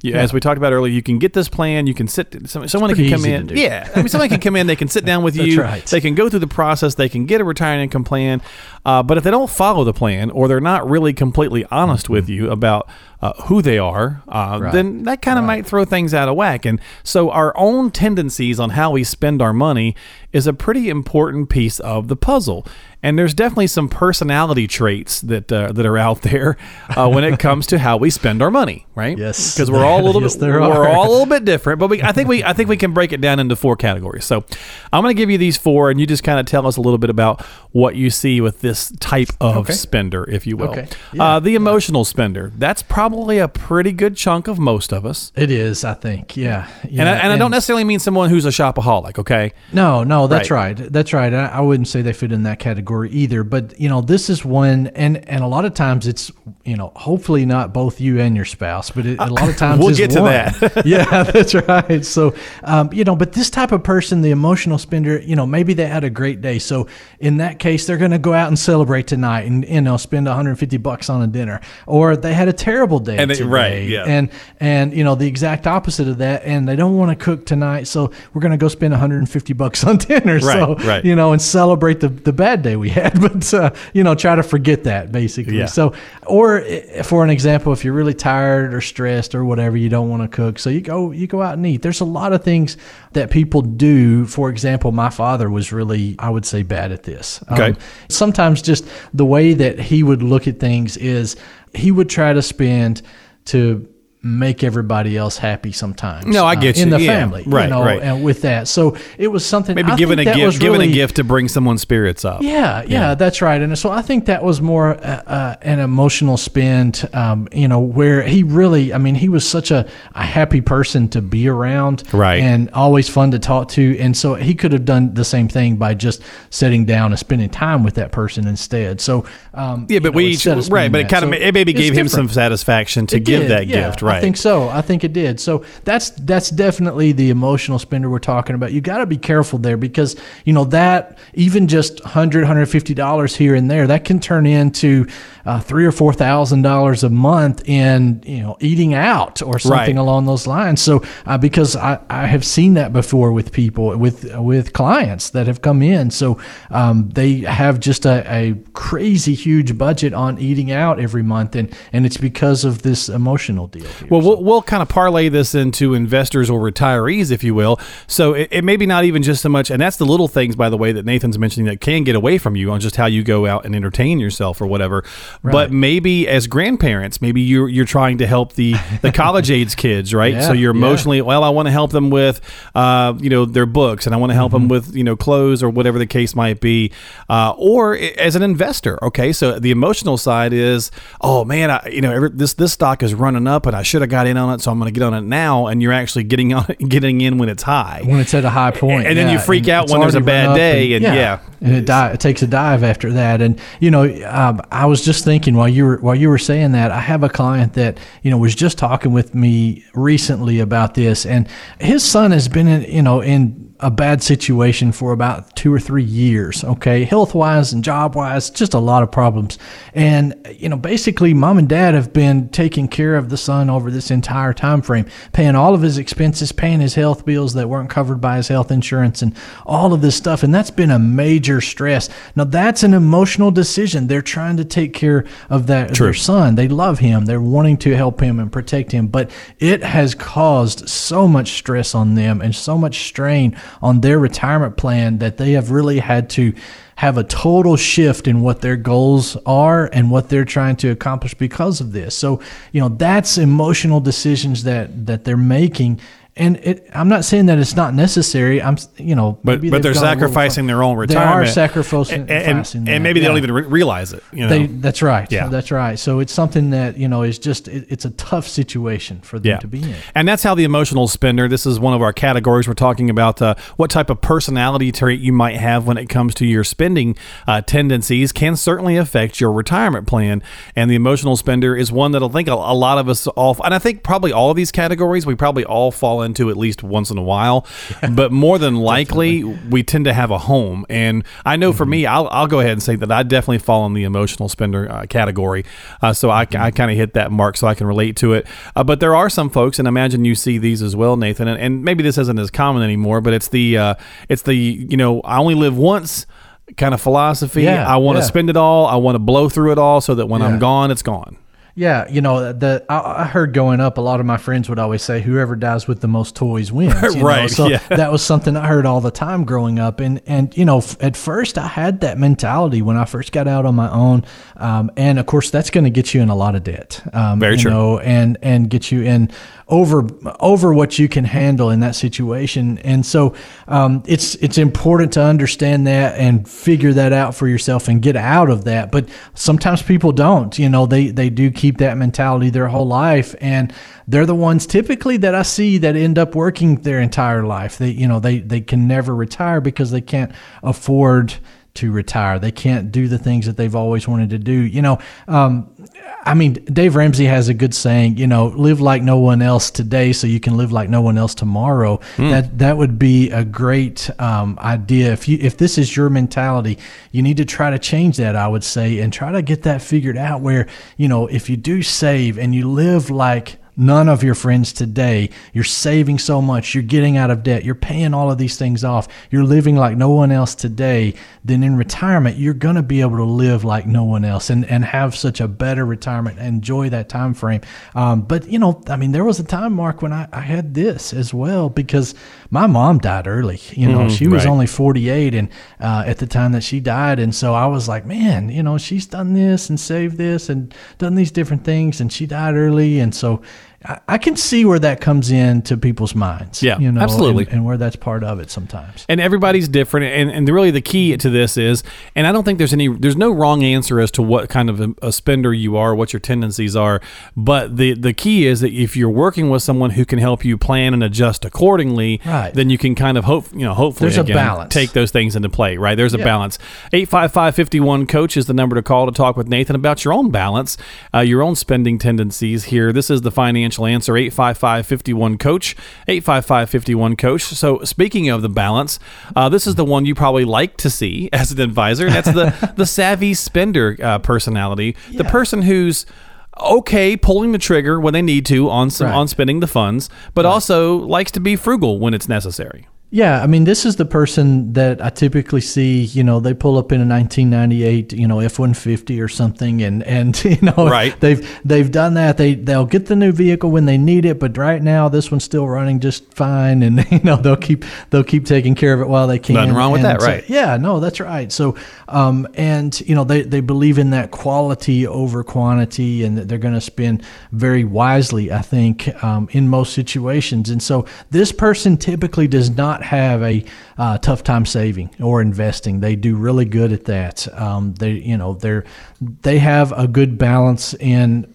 Yeah. As we talked about earlier, you can get this plan. You can sit. Someone can come in. Yeah, I mean, someone can come in. They can sit down with you. That's right. They can go through the process. They can get a retirement income plan. Uh, but if they don't follow the plan, or they're not really completely honest with you about uh, who they are, uh, right. then that kind of right. might throw things out of whack. And so our own tendencies on how we spend our money is a pretty important piece of the puzzle. And there's definitely some personality traits that uh, that are out there uh, when it comes to how we spend our money, right? Yes, because we're all a little yes, bit we're are. all a little bit different. But we, I think we I think we can break it down into four categories. So I'm going to give you these four, and you just kind of tell us a little bit about what you see with this type of okay. spender, if you will. Okay. Yeah. Uh, the emotional yeah. spender. That's probably a pretty good chunk of most of us. It is, I think. Yeah, yeah. And I, and, and I don't necessarily mean someone who's a shopaholic. Okay. No, no, that's right. right. That's right. I, I wouldn't say they fit in that category either, but you know, this is one, and and a lot of times it's, you know, hopefully not both you and your spouse, but it, a lot of times we'll get to one. That yeah, that's right. So um you know, but this type of person, the emotional spender, you know, maybe they had a great day, so in that case they're going to go out and celebrate tonight and, you know, spend one hundred fifty bucks on a dinner, or they had a terrible old day and they, today. Right, yeah. And, and you know, the exact opposite of that. And they don't want to cook tonight, so we're going to go spend one hundred fifty bucks on dinner. Right, so, right. You know, and celebrate the, the bad day we had. But, uh, you know, try to forget that, basically. Yeah. So, or for an example, if you're really tired or stressed or whatever, you don't want to cook. So you go, you go out and eat. There's a lot of things that people do. For example, my father was really, I would say, bad at this. Okay. Um, sometimes just the way that he would look at things is he would try to spend to make everybody else happy sometimes. No, I get uh, you. In the yeah. family. Right, you know, right. And with that. So it was something. Maybe I giving think a that gift was giving really, a gift to bring someone's spirits up. Yeah, yeah, yeah, that's right. And so I think that was more uh, uh, an emotional spend, um, you know, where he really, I mean, he was such a, a happy person to be around. Right. And always fun to talk to. And so he could have done the same thing by just sitting down and spending time with that person instead. So, um, yeah, but you know, we each, right, but it kind so of, it maybe gave him different. some satisfaction to it give did, that yeah. gift, right? I think so. I think it did. So that's that's definitely the emotional spender we're talking about. You got to be careful there because, you know, that even just one hundred dollars, one hundred fifty dollars here and there, that can turn into uh, three thousand dollars or four thousand dollars a month in, you know, eating out or something right. along those lines. So uh, because I, I have seen that before with people, with with clients that have come in. So um, they have just a, a crazy huge budget on eating out every month. And, and it's because of this emotional deal. Well, well, we'll kind of parlay this into investors or retirees, if you will. So it, it may be not even just so much, and that's the little things, by the way, that Nathan's mentioning that can get away from you on just how you go out and entertain yourself or whatever. Right. But maybe as grandparents, maybe you're you're trying to help the, the college age kids, right? Yeah, so you're emotionally, yeah. well, I want to help them with, uh, you know, their books, and I want to help mm-hmm. them with, you know, clothes or whatever the case might be. Uh, or as an investor, okay? So the emotional side is, oh man, I, you know, every, this this stock is running up, and I I should have got in on it, so I'm going to get on it now. And you're actually getting on, getting in when it's high, when it's at a high point, and yeah. then you freak and out when there's a bad day, and, and yeah, yeah. and it, di- it takes a dive after that. And you know, um, I was just thinking while you were while you were saying that, I have a client that you know was just talking with me recently about this, and his son has been in you know in. a bad situation for about two or three years, okay? Health-wise and job-wise, just a lot of problems. And, you know, basically mom and dad have been taking care of the son over this entire time frame, paying all of his expenses, paying his health bills that weren't covered by his health insurance and all of this stuff. And that's been a major stress. Now, that's an emotional decision. They're trying to take care of that True. their son. They love him. They're wanting to help him and protect him. But it has caused so much stress on them and so much strain on their retirement plan that they have really had to have a total shift in what their goals are and what they're trying to accomplish because of this. So, you know, that's emotional decisions that, that they're making. And it, I'm not saying that it's not necessary. I'm, you know, but but they're sacrificing their own retirement. They are sacrificing, and, and, and maybe they yeah. don't even re- realize it. You know, they, that's right. Yeah, that's right. So it's something that you know is just it, it's a tough situation for them yeah. to be in. And that's how the emotional spender. This is one of our categories. We're talking about uh, what type of personality trait you might have when it comes to your spending uh, tendencies can certainly affect your retirement plan. And the emotional spender is one that I think a, a lot of us all, and I think probably all of these categories, we probably all fall into at least once in a while, but more than likely we tend to have a home. And I know mm-hmm. for me, I'll, I'll go ahead and say that I definitely fall in the emotional spender uh, category. Uh, so I, I kind of hit that mark so I can relate to it. Uh, but there are some folks, and I imagine you see these as well, Nathan, and, and maybe this isn't as common anymore, but it's the, uh, it's the, you know, I only live once kind of philosophy. Yeah, I want to yeah. spend it all. I want to blow through it all so that when yeah. I'm gone, it's gone. Yeah, you know, the I heard growing up, a lot of my friends would always say, "Whoever dies with the most toys wins." You right. Know? So yeah. that was something I heard all the time growing up, and and you know, f- at first I had that mentality when I first got out on my own, um, and of course that's going to get you in a lot of debt. Um, Very you true. Know, and and get you in over over what you can handle in that situation, and so um, it's it's important to understand that and figure that out for yourself and get out of that. But sometimes people don't. You know, they they do. Keep that mentality their whole life, and they're the ones typically that I see that end up working their entire life. They, you know, they they can never retire because they can't afford to retire. They can't do the things that they've always wanted to do. You know, um, I mean, Dave Ramsey has a good saying, you know, live like no one else today so you can live like no one else tomorrow. Mm. That that would be a great um, idea. If you if this is your mentality, you need to try to change that, I would say, and try to get that figured out where, you know, if you do save and you live like none of your friends today, you're saving so much, you're getting out of debt, you're paying all of these things off, you're living like no one else today, then in retirement, you're going to be able to live like no one else and, and have such a better retirement, enjoy that time frame. Um, but, you know, I mean, there was a time, Mark, when I, I had this as well, because my mom died early. You know, mm-hmm, she was right. only forty-eight and uh, at the time that she died. And so I was like, man, you know, she's done this and saved this and done these different things, and she died early. And so I can see where that comes into people's minds. Yeah, you know, absolutely. And, and where that's part of it sometimes. And everybody's different. And, and really the key to this is, and I don't think there's any, there's no wrong answer as to what kind of a, a spender you are, what your tendencies are. But the, the key is that if you're working with someone who can help you plan and adjust accordingly, right. then you can kind of hope, you know, hopefully there's again, a balance. Take those things into play, right? There's a yeah. balance. eight five five, five one, COACH is the number to call to talk with Nathan about your own balance, uh, your own spending tendencies here. This is the financial answer, eight five five, five one, COACH, eight five five, five one, COACH. So speaking of the balance, uh, this is the one you probably like to see as an advisor. That's the, the savvy spender uh, personality, yeah. the person who's okay pulling the trigger when they need to on, some, right. on spending the funds, but right. also likes to be frugal when it's necessary. Yeah, I mean, this is the person that I typically see, you know, they pull up in a nineteen ninety-eight, you know, F one fifty or something, and, and you know, right. they've they've done that. They, they'll get the new vehicle when they need it, but right now this one's still running just fine, and, you know, they'll keep they'll keep taking care of it while they can. Nothing wrong with and that, right? So, yeah, no, that's right. So, um, and, you know, they, they believe in that quality over quantity, and that they're going to spend very wisely, I think, um, in most situations. And so this person typically does not have a uh, tough time saving or investing. They do really good at that. Um, they, you know, they're they have a good balance in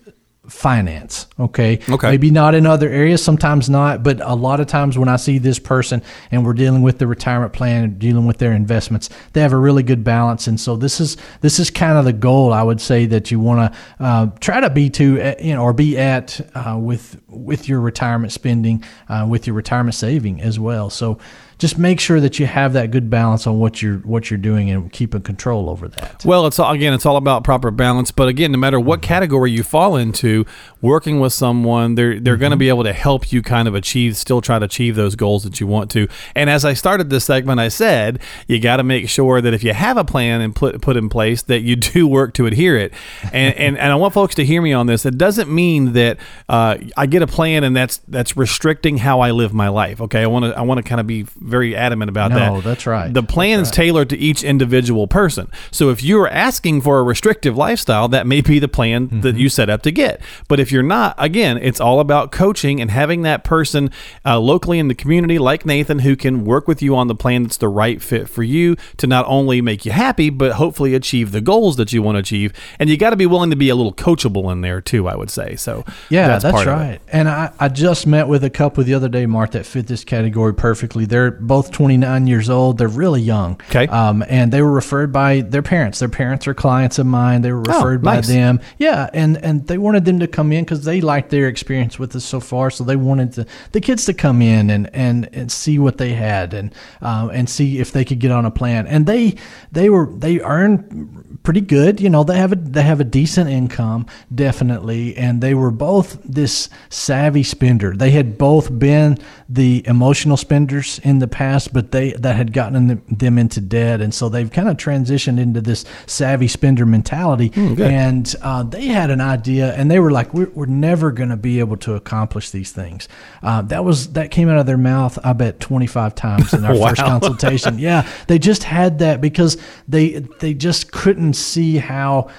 finance. Okay. Okay. Maybe not in other areas, sometimes not, but a lot of times when I see this person and we're dealing with the retirement plan and dealing with their investments, they have a really good balance. And so this is, this is kind of the goal I would say that you want to uh, try to be to, you know, or be at uh, with, with your retirement spending, uh, with your retirement saving as well. So just make sure that you have that good balance on what you're what you're doing and keeping control over that. Well, it's all, again, it's all about proper balance. But again, no matter what category you fall into, working with someone, they're they're mm-hmm. going to be able to help you kind of achieve, still try to achieve those goals that you want to. And as I started this segment, I said you got to make sure that if you have a plan and put put in place, that you do work to adhere it. And and, and I want folks to hear me on this. It doesn't mean that uh, I get a plan and that's that's restricting how I live my life. Okay, I want to I want to kind of be very adamant about no, that. No, that's right. The plan that's is right. tailored to each individual person. So if you're asking for a restrictive lifestyle, that may be the plan mm-hmm. that you set up to get. But if you're not, again, it's all about coaching and having that person uh, locally in the community like Nathan who can work with you on the plan that's the right fit for you to not only make you happy, but hopefully achieve the goals that you want to achieve. And you got to be willing to be a little coachable in there too, I would say. So yeah, that's, that's part right. of it. And I, I just met with a couple the other day, Mark, that fit this category perfectly. They're both twenty-nine years old. They're really young. Okay. Um, and they were referred by their parents. Their parents are clients of mine. They were referred oh, nice. by them. Yeah. And, and they wanted them to come in because they liked their experience with us so far. So they wanted to, the kids to come in and, and, and see what they had and, um, and see if they could get on a plan. And they, they were, they earned pretty good. You know, they have a, they have a decent income, definitely. And they were both this savvy spender. They had both been the emotional spenders in the past, but they that had gotten them into debt, and so they've kind of transitioned into this savvy spender mentality. Mm, and uh, they had an idea, and they were like, "We're, we're never going to be able to accomplish these things." Uh, that was that came out of their mouth, I bet, twenty-five times in our wow. first consultation. Yeah, they just had that because they they just couldn't see how.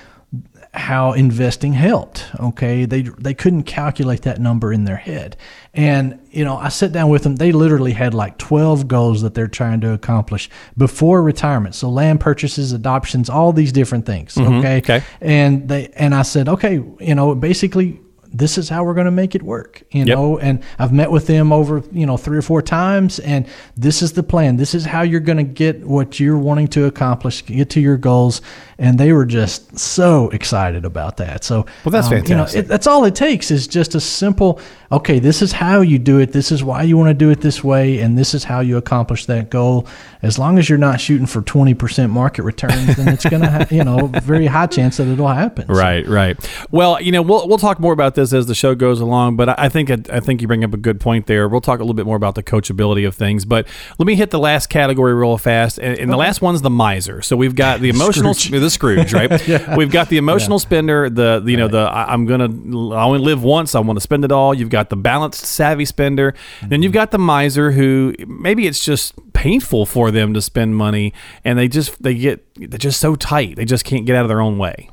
how investing helped. Okay. They, they couldn't calculate that number in their head. And, you know, I sat down with them. They literally had like twelve goals that they're trying to accomplish before retirement. So land purchases, adoptions, all these different things. Mm-hmm. Okay. Okay. And they, and I said, okay, you know, basically, this is how we're going to make it work, you yep. know, and I've met with them over, you know, three or four times, and this is the plan. This is how you're going to get what you're wanting to accomplish, get to your goals. And they were just so excited about that. So, well, that's um, fantastic. You know, it, that's all it takes is just a simple, okay, this is how you do it. This is why you want to do it this way. And this is how you accomplish that goal. As long as you're not shooting for twenty percent market returns, then it's going to, ha- you know, very high chance that it'll happen. Right, so. right. Well, you know, we'll, we'll talk more about this as the show goes along, but I think, I think you bring up a good point there. We'll talk a little bit more about the coachability of things, but let me hit the last category real fast. And, and the last one's the miser. So we've got the emotional... Scrooge, right? yeah. We've got the emotional yeah. spender, the, the you know, the I, I'm gonna I only live once, I want to spend it all. You've got the balanced, savvy spender, mm-hmm. then you've got the miser who maybe it's just painful for them to spend money, and they just they get they're just so tight, they just can't get out of their own way.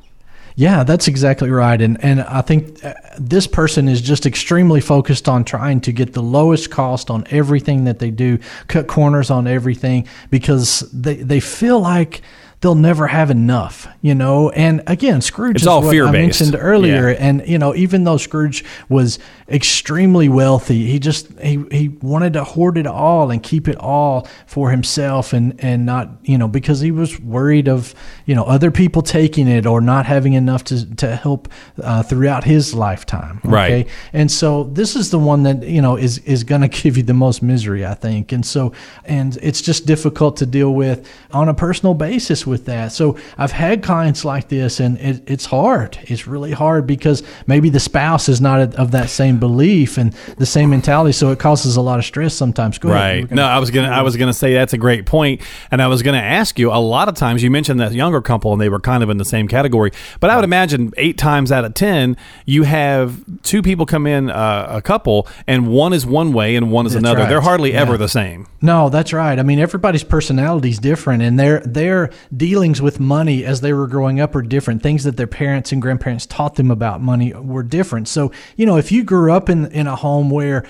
Yeah, that's exactly right. And and I think this person is just extremely focused on trying to get the lowest cost on everything that they do, cut corners on everything, because they, they feel like they'll never have enough, you know. And again, Scrooge it's is all what fear-based. I mentioned earlier. Yeah. And, you know, even though Scrooge was extremely wealthy, he just, he, he wanted to hoard it all and keep it all for himself, and, and not, you know, because he was worried of, you know, other people taking it or not having enough to, to help uh, throughout his lifetime. Okay? Right. And so this is the one that, you know, is, is going to give you the most misery, I think. And so, and it's just difficult to deal with on a personal basis with with that. So I've had clients like this, and it, it's hard. It's really hard because maybe the spouse is not a, of that same belief and the same mentality. So it causes a lot of stress sometimes. Go right. Ahead. Gonna, no, I was going to, I was going to say that's a great point. And I was going to ask you, a lot of times you mentioned that younger couple and they were kind of in the same category, but I would imagine eight times out of ten, you have two people come in uh, a couple, and one is one way and one is that's another. Right. They're hardly yeah. ever the same. No, that's right. I mean, everybody's personality is different, and they're, they're, dealings with money as they were growing up are different. Things that their parents and grandparents taught them about money were different. So, you know, if you grew up in, in a home where,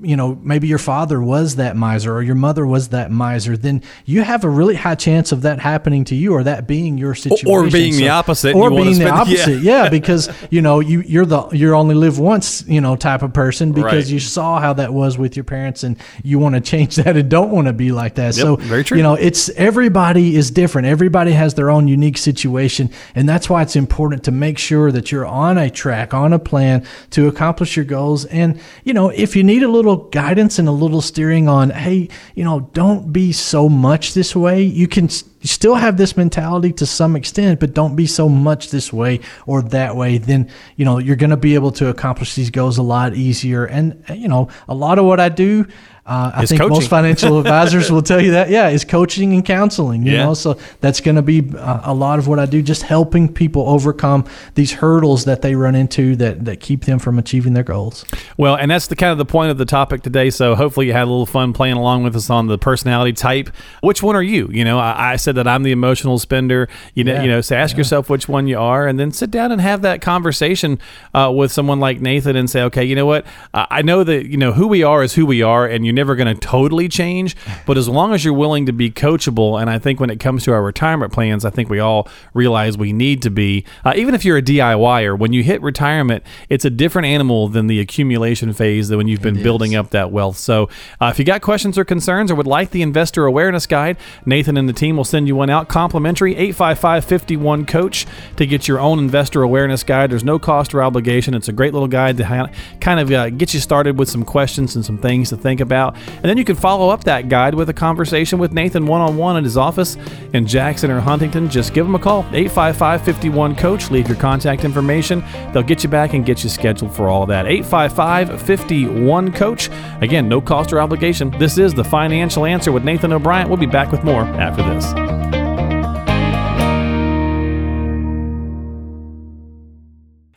you know, maybe your father was that miser or your mother was that miser, then you have a really high chance of that happening to you, or that being your situation. Or being so, the opposite. Or you being spend, the opposite, yeah. yeah, because, you know, you, you're the you're only live once, you know, type of person, because right. you saw how that was with your parents, and you want to change that and don't want to be like that. Yep, so, very true. You know, it's everybody is different. Everybody Everybody has their own unique situation, and that's why it's important to make sure that you're on a track, on a plan to accomplish your goals. And, you know, if you need a little guidance and a little steering on, hey, you know, don't be so much this way, you can still have this mentality to some extent, but don't be so much this way or that way, then, you know, you're going to be able to accomplish these goals a lot easier. And, you know, a lot of what I do, Uh, I think coaching. Most financial advisors will tell you that. Yeah, is coaching and counseling. You yeah. know, so that's going to be uh, a lot of what I do, just helping people overcome these hurdles that they run into that, that keep them from achieving their goals. Well, and that's the kind of the point of the topic today. So hopefully you had a little fun playing along with us on the personality type. Which one are you? You know, I, I said that I'm the emotional spender. You know, yeah. you know, so ask yeah. yourself which one you are, and then sit down and have that conversation uh, with someone like Nathan and say, okay, you know what? Uh, I know that, you know, who we are is who we are, and you never going to totally change, but as long as you're willing to be coachable, and I think when it comes to our retirement plans, I think we all realize we need to be, uh, even if you're a D I Y er, when you hit retirement, it's a different animal than the accumulation phase that when you've been building up that wealth. So uh, if you got questions or concerns, or would like the investor awareness guide, Nathan and the team will send you one out complimentary. Eight five five, five one, coach to get your own investor awareness guide. There's no cost or obligation. It's a great little guide to ha- kind of uh, get you started with some questions and some things to think about. And then you can follow up that guide with a conversation with Nathan one-on-one at his office in Jackson or Huntington. Just give him a call, eight five five, five one, coach. Leave your contact information. They'll get you back and get you scheduled for all of that. eight five five, five one, coach. Again, no cost or obligation. This is The Financial Answer with Nathan O'Brien. We'll be back with more after this.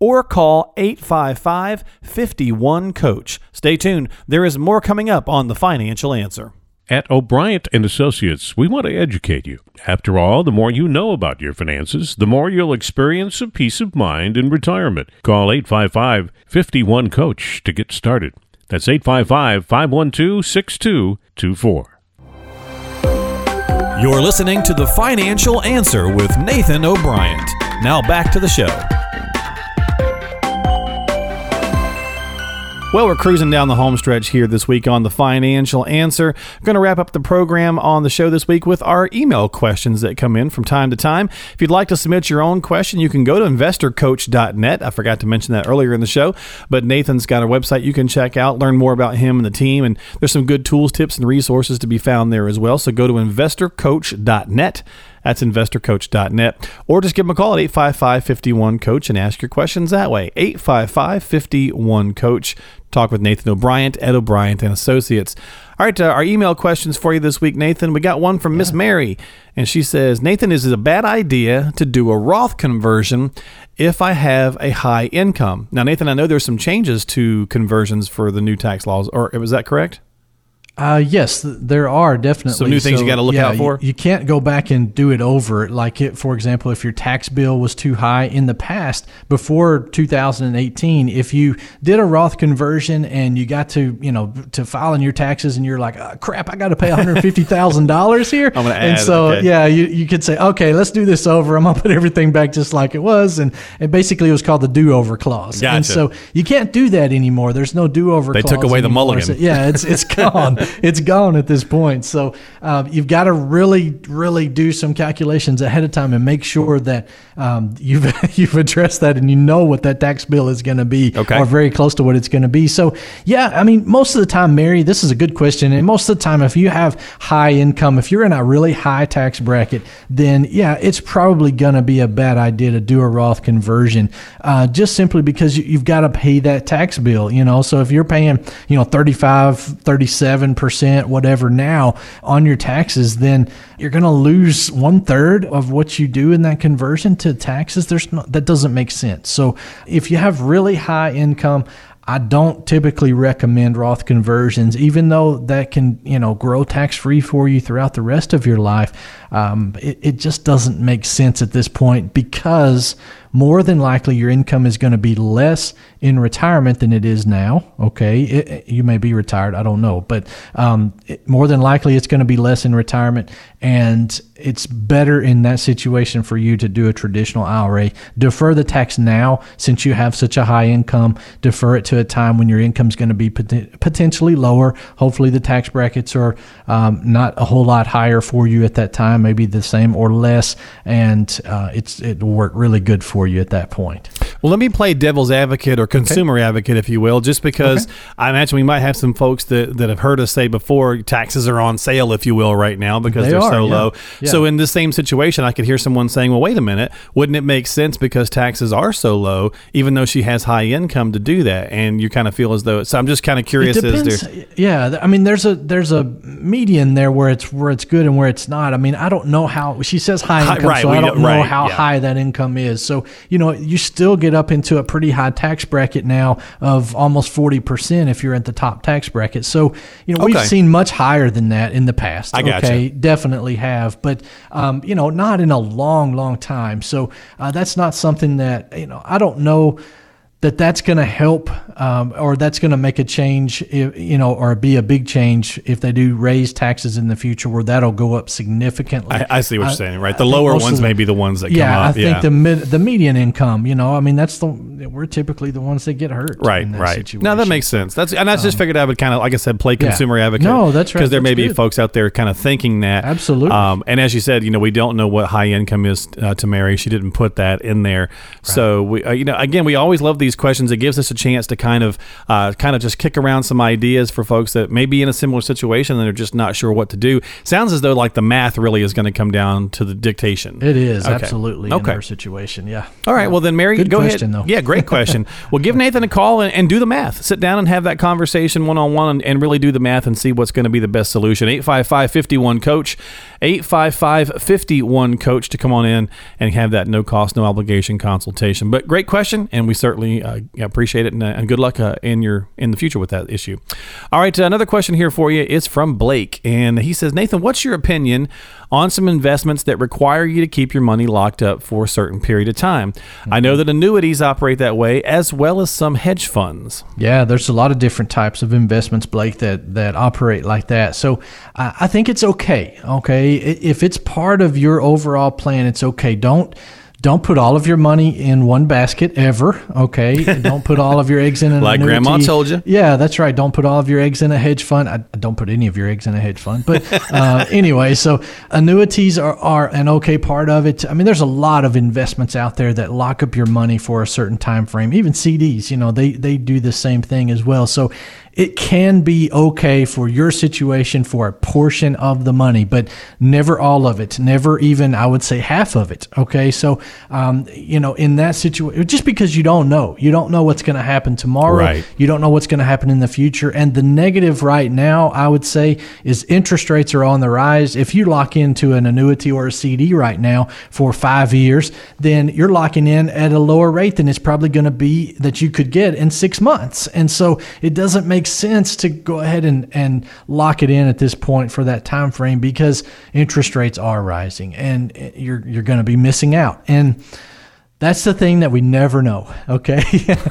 Or call eight five five, five one, coach. Stay tuned. There is more coming up on The Financial Answer. At O'Brien and Associates, we want to educate you. After all, the more you know about your finances, the more you'll experience a peace of mind in retirement. Call eight five five, five one, COACH to get started. That's eight five five, five one two, six two two four. You're listening to The Financial Answer with Nathan O'Brien. Now back to the show. Well, we're cruising down the home stretch here this week on The Financial Answer. I'm going to wrap up the program on the show this week with our email questions that come in from time to time. If you'd like to submit your own question, you can go to investor coach dot net. I forgot to mention that earlier in the show, but Nathan's got a website you can check out, learn more about him and the team, and there's some good tools, tips, and resources to be found there as well. So go to investor coach dot net. That's investor coach dot net. Or just give them a call at eight five five, five one, COACH and ask your questions that way. eight five five, five one, COACH. Talk with Nathan O'Brien at O'Brien and Associates. All right, uh, our email questions for you this week, Nathan. We got one from Miss yeah. Mary, and she says, Nathan, is it a bad idea to do a Roth conversion if I have a high income? Now, Nathan, I know there's some changes to conversions for the new tax laws, or was that correct? Uh, yes, there are definitely some new things so, you got to look yeah, out for. You, you can't go back and do it over. Like, it, for example, if your tax bill was too high in the past before two thousand eighteen, if you did a Roth conversion and you got to, you know, to filing your taxes and you're like, oh, crap, I got to pay one hundred fifty thousand dollars here. I'm gonna add, and so, okay. yeah, you, you could say, okay, let's do this over. I'm going to put everything back just like it was. And, and basically it was called the do-over clause. Gotcha. And so you can't do that anymore. There's no do-over clause. They took away the mulligan. So, yeah, it's it's gone. It's gone at this point. So uh, you've got to really, really do some calculations ahead of time and make sure that um, you've you've addressed that and you know what that tax bill is going to be, okay, or very close to what it's going to be. So, yeah, I mean, most of the time, Mary, this is a good question. And most of the time, if you have high income, if you're in a really high tax bracket, then, yeah, it's probably going to be a bad idea to do a Roth conversion uh, just simply because you've got to pay that tax bill, you know. So if you're paying, you know, thirty-five, thirty-seven, percent, whatever now on your taxes, then you're going to lose one third of what you do in that conversion to taxes. There's no, that doesn't make sense. So if you have really high income, I don't typically recommend Roth conversions, even though that can, you know, grow tax-free for you throughout the rest of your life. Um, it, it just doesn't make sense at this point because more than likely your income is going to be less in retirement than it is now. Okay, it, it, you may be retired, I don't know, but um, it, more than likely it's going to be less in retirement, and it's better in that situation for you to do a traditional I R A. Defer the tax now since you have such a high income. Defer it to a time when your income is going to be pot- potentially lower. Hopefully the tax brackets are um, not a whole lot higher for you at that time, maybe the same or less, and uh, it's it'll work really good for you at that point. Well, let me play devil's advocate or consumer okay. advocate, if you will, just because okay. I imagine we might have some folks that, that have heard us say before, taxes are on sale, if you will, right now because they they're are, so yeah. low. Yeah. So in this same situation, I could hear someone saying, well, wait a minute, wouldn't it make sense because taxes are so low, even though she has high income, to do that? And And you kind of feel as though, so I'm just kind of curious. It depends, as to yeah, I mean, there's a there's a median there where it's where it's good and where it's not. I mean, I don't know how she says high income, high, right, so I don't know, know right, how yeah. high that income is. So you know, you still get up into a pretty high tax bracket now of almost forty percent if you're at the top tax bracket. So you know, we've okay. seen much higher than that in the past. I gotcha. Okay, definitely have, but um, you know, not in a long, long time. So uh, that's not something that you know. I don't know. that that's going to help um, or that's going to make a change, if, you know, or be a big change if they do raise taxes in the future where that'll go up significantly. I, I see what I, you're saying, right? The I lower ones the, may be the ones that yeah, come up. I yeah, I think the mid, the median income, you know, I mean, that's the, we're typically the ones that get hurt. Right, in that right. situation. No, that makes sense. That's And I just um, figured I would kind of, like I said, play consumer yeah. advocate. No, that's right. Because there that's may good. be folks out there kind of thinking that. Absolutely. Um, and as you said, you know, we don't know what high income is uh, to Mary. She didn't put that in there. Right. So, we, uh, you know, again, we always love these questions. It gives us a chance to kind of uh, kind of just kick around some ideas for folks that may be in a similar situation and they're just not sure what to do. Sounds as though like the math really is going to come down to the dictation. It is okay. absolutely okay. in our situation. Yeah. All right. Well, then, Mary, Good go question, ahead. Though. Yeah, great question. Well, give Nathan a call and, and do the math. Sit down and have that conversation one on one and really do the math and see what's going to be the best solution. eight five five, five one, COACH, eight five five, five one, coach to come on in and have that no cost, no obligation consultation. But great question, and we certainly uh, appreciate it, and, uh, and good luck uh, in your in the future with that issue. All right, uh, another question here for you is from Blake, and he says, Nathan, what's your opinion on some investments that require you to keep your money locked up for a certain period of time? Mm-hmm. I know that annuities operate that way, as well as some hedge funds. Yeah, there's a lot of different types of investments, Blake, that that operate like that. So I, I think it's okay. Okay, if it's part of your overall plan, it's okay. Don't Don't put all of your money in one basket ever, okay? Don't put all of your eggs in an like annuity. Grandma told you. Yeah, that's right. Don't put all of your eggs in a hedge fund. I don't put any of your eggs in a hedge fund. But uh, anyway, so annuities are, are an okay part of it. I mean, there's a lot of investments out there that lock up your money for a certain time frame. Even C Ds, you know, they they do the same thing as well. So it can be okay for your situation for a portion of the money, but never all of it, never even, I would say, half of it, okay? So, um, you know, in that situation, just because you don't know, you don't know what's going to happen tomorrow, right. You don't know what's going to happen in the future, and the negative right now, I would say, is interest rates are on the rise. If you lock into an annuity or a C D right now for five years, then you're locking in at a lower rate than it's probably going to be that you could get in six months, and so it doesn't make sense to go ahead and, and lock it in at this point for that time frame because interest rates are rising and you're you're going to be missing out. And that's the thing that we never know, okay?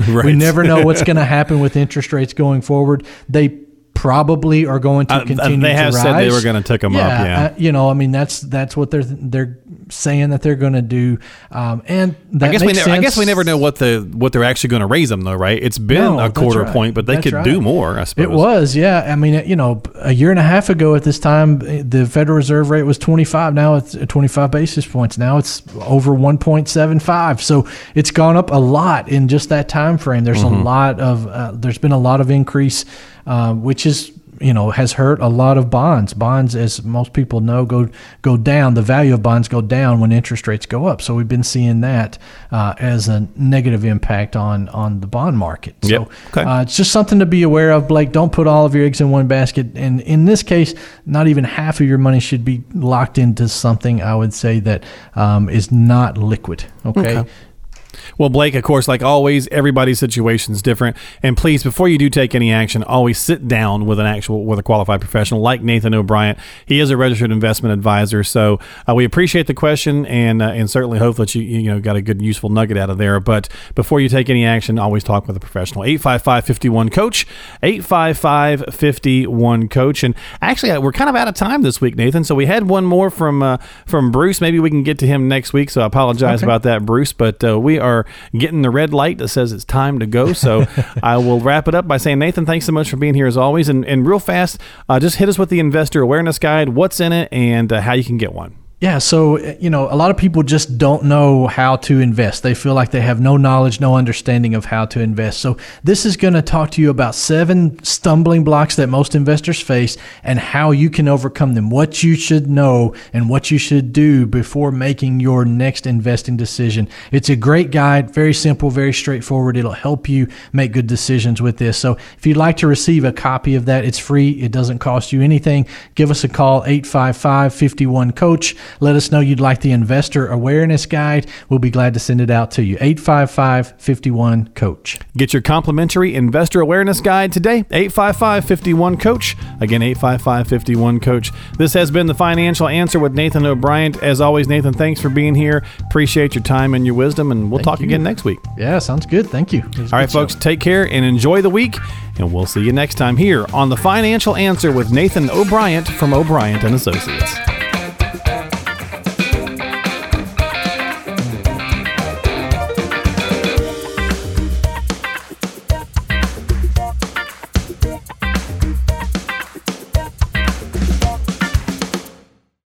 Right. We never know what's going to happen with interest rates going forward. They probably are going to continue uh, to rise. They have said they were going to tick them yeah, up, yeah. Uh, you know, I mean, that's that's what they're they're saying that they're going to do, um, and that I guess makes we never, sense. I guess we never know what the what they're actually going to raise them, though, right? It's been no, a quarter right. point, but they that's could right. do more. I suppose it was, yeah. I mean, you know, a year and a half ago at this time, the Federal Reserve rate was twenty-five. Now it's twenty-five basis points. Now it's over one point seven five. So it's gone up a lot in just that time frame. There's mm-hmm. a lot of uh, there's been a lot of increase. Uh, which is, you know, has hurt a lot of bonds. Bonds, as most people know, go go down. The value of bonds go down when interest rates go up. So we've been seeing that uh, as a negative impact on on the bond market. So yep. okay. uh, it's just something to be aware of, Blake. Don't put all of your eggs in one basket. And in this case, not even half of your money should be locked into something, I would say, that um, is not liquid. Okay. okay. Well, Blake, of course, like always, everybody's situation is different. And please, before you do take any action, always sit down with an actual, with a qualified professional like Nathan O'Brien. He is a registered investment advisor. So uh, we appreciate the question and uh, and certainly hope that you you know got a good, useful nugget out of there. But before you take any action, always talk with a professional. eight five five, five one, coach, eight five five, five one, coach. And actually, we're kind of out of time this week, Nathan. So we had one more from, uh, from Bruce. Maybe we can get to him next week. So I apologize okay. about that, Bruce. But uh, we are are getting the red light that says it's time to go. So I will wrap it up by saying, Nathan, thanks so much for being here as always. And, and real fast, uh, just hit us with the investor awareness guide, what's in it, and uh, how you can get one. Yeah, so, you know, a lot of people just don't know how to invest. They feel like they have no knowledge, no understanding of how to invest. So this is going to talk to you about seven stumbling blocks that most investors face and how you can overcome them, what you should know and what you should do before making your next investing decision. It's a great guide, very simple, very straightforward. It'll help you make good decisions with this. So if you'd like to receive a copy of that, it's free. It doesn't cost you anything. Give us a call, eight five five, five one, coach. Let us know you'd like the Investor Awareness Guide. We'll be glad to send it out to you. eight five five, five one, coach. Get your complimentary Investor Awareness Guide today. eight five five, five one, coach. Again, eight five five, five one, coach. This has been The Financial Answer with Nathan O'Brien. As always, Nathan, thanks for being here. Appreciate your time and your wisdom, and we'll Thank talk you. again next week. Yeah, sounds good. Thank you. All right, folks, show. Take care and enjoy the week, and we'll see you next time here on The Financial Answer with Nathan O'Brien from O'Brien and Associates.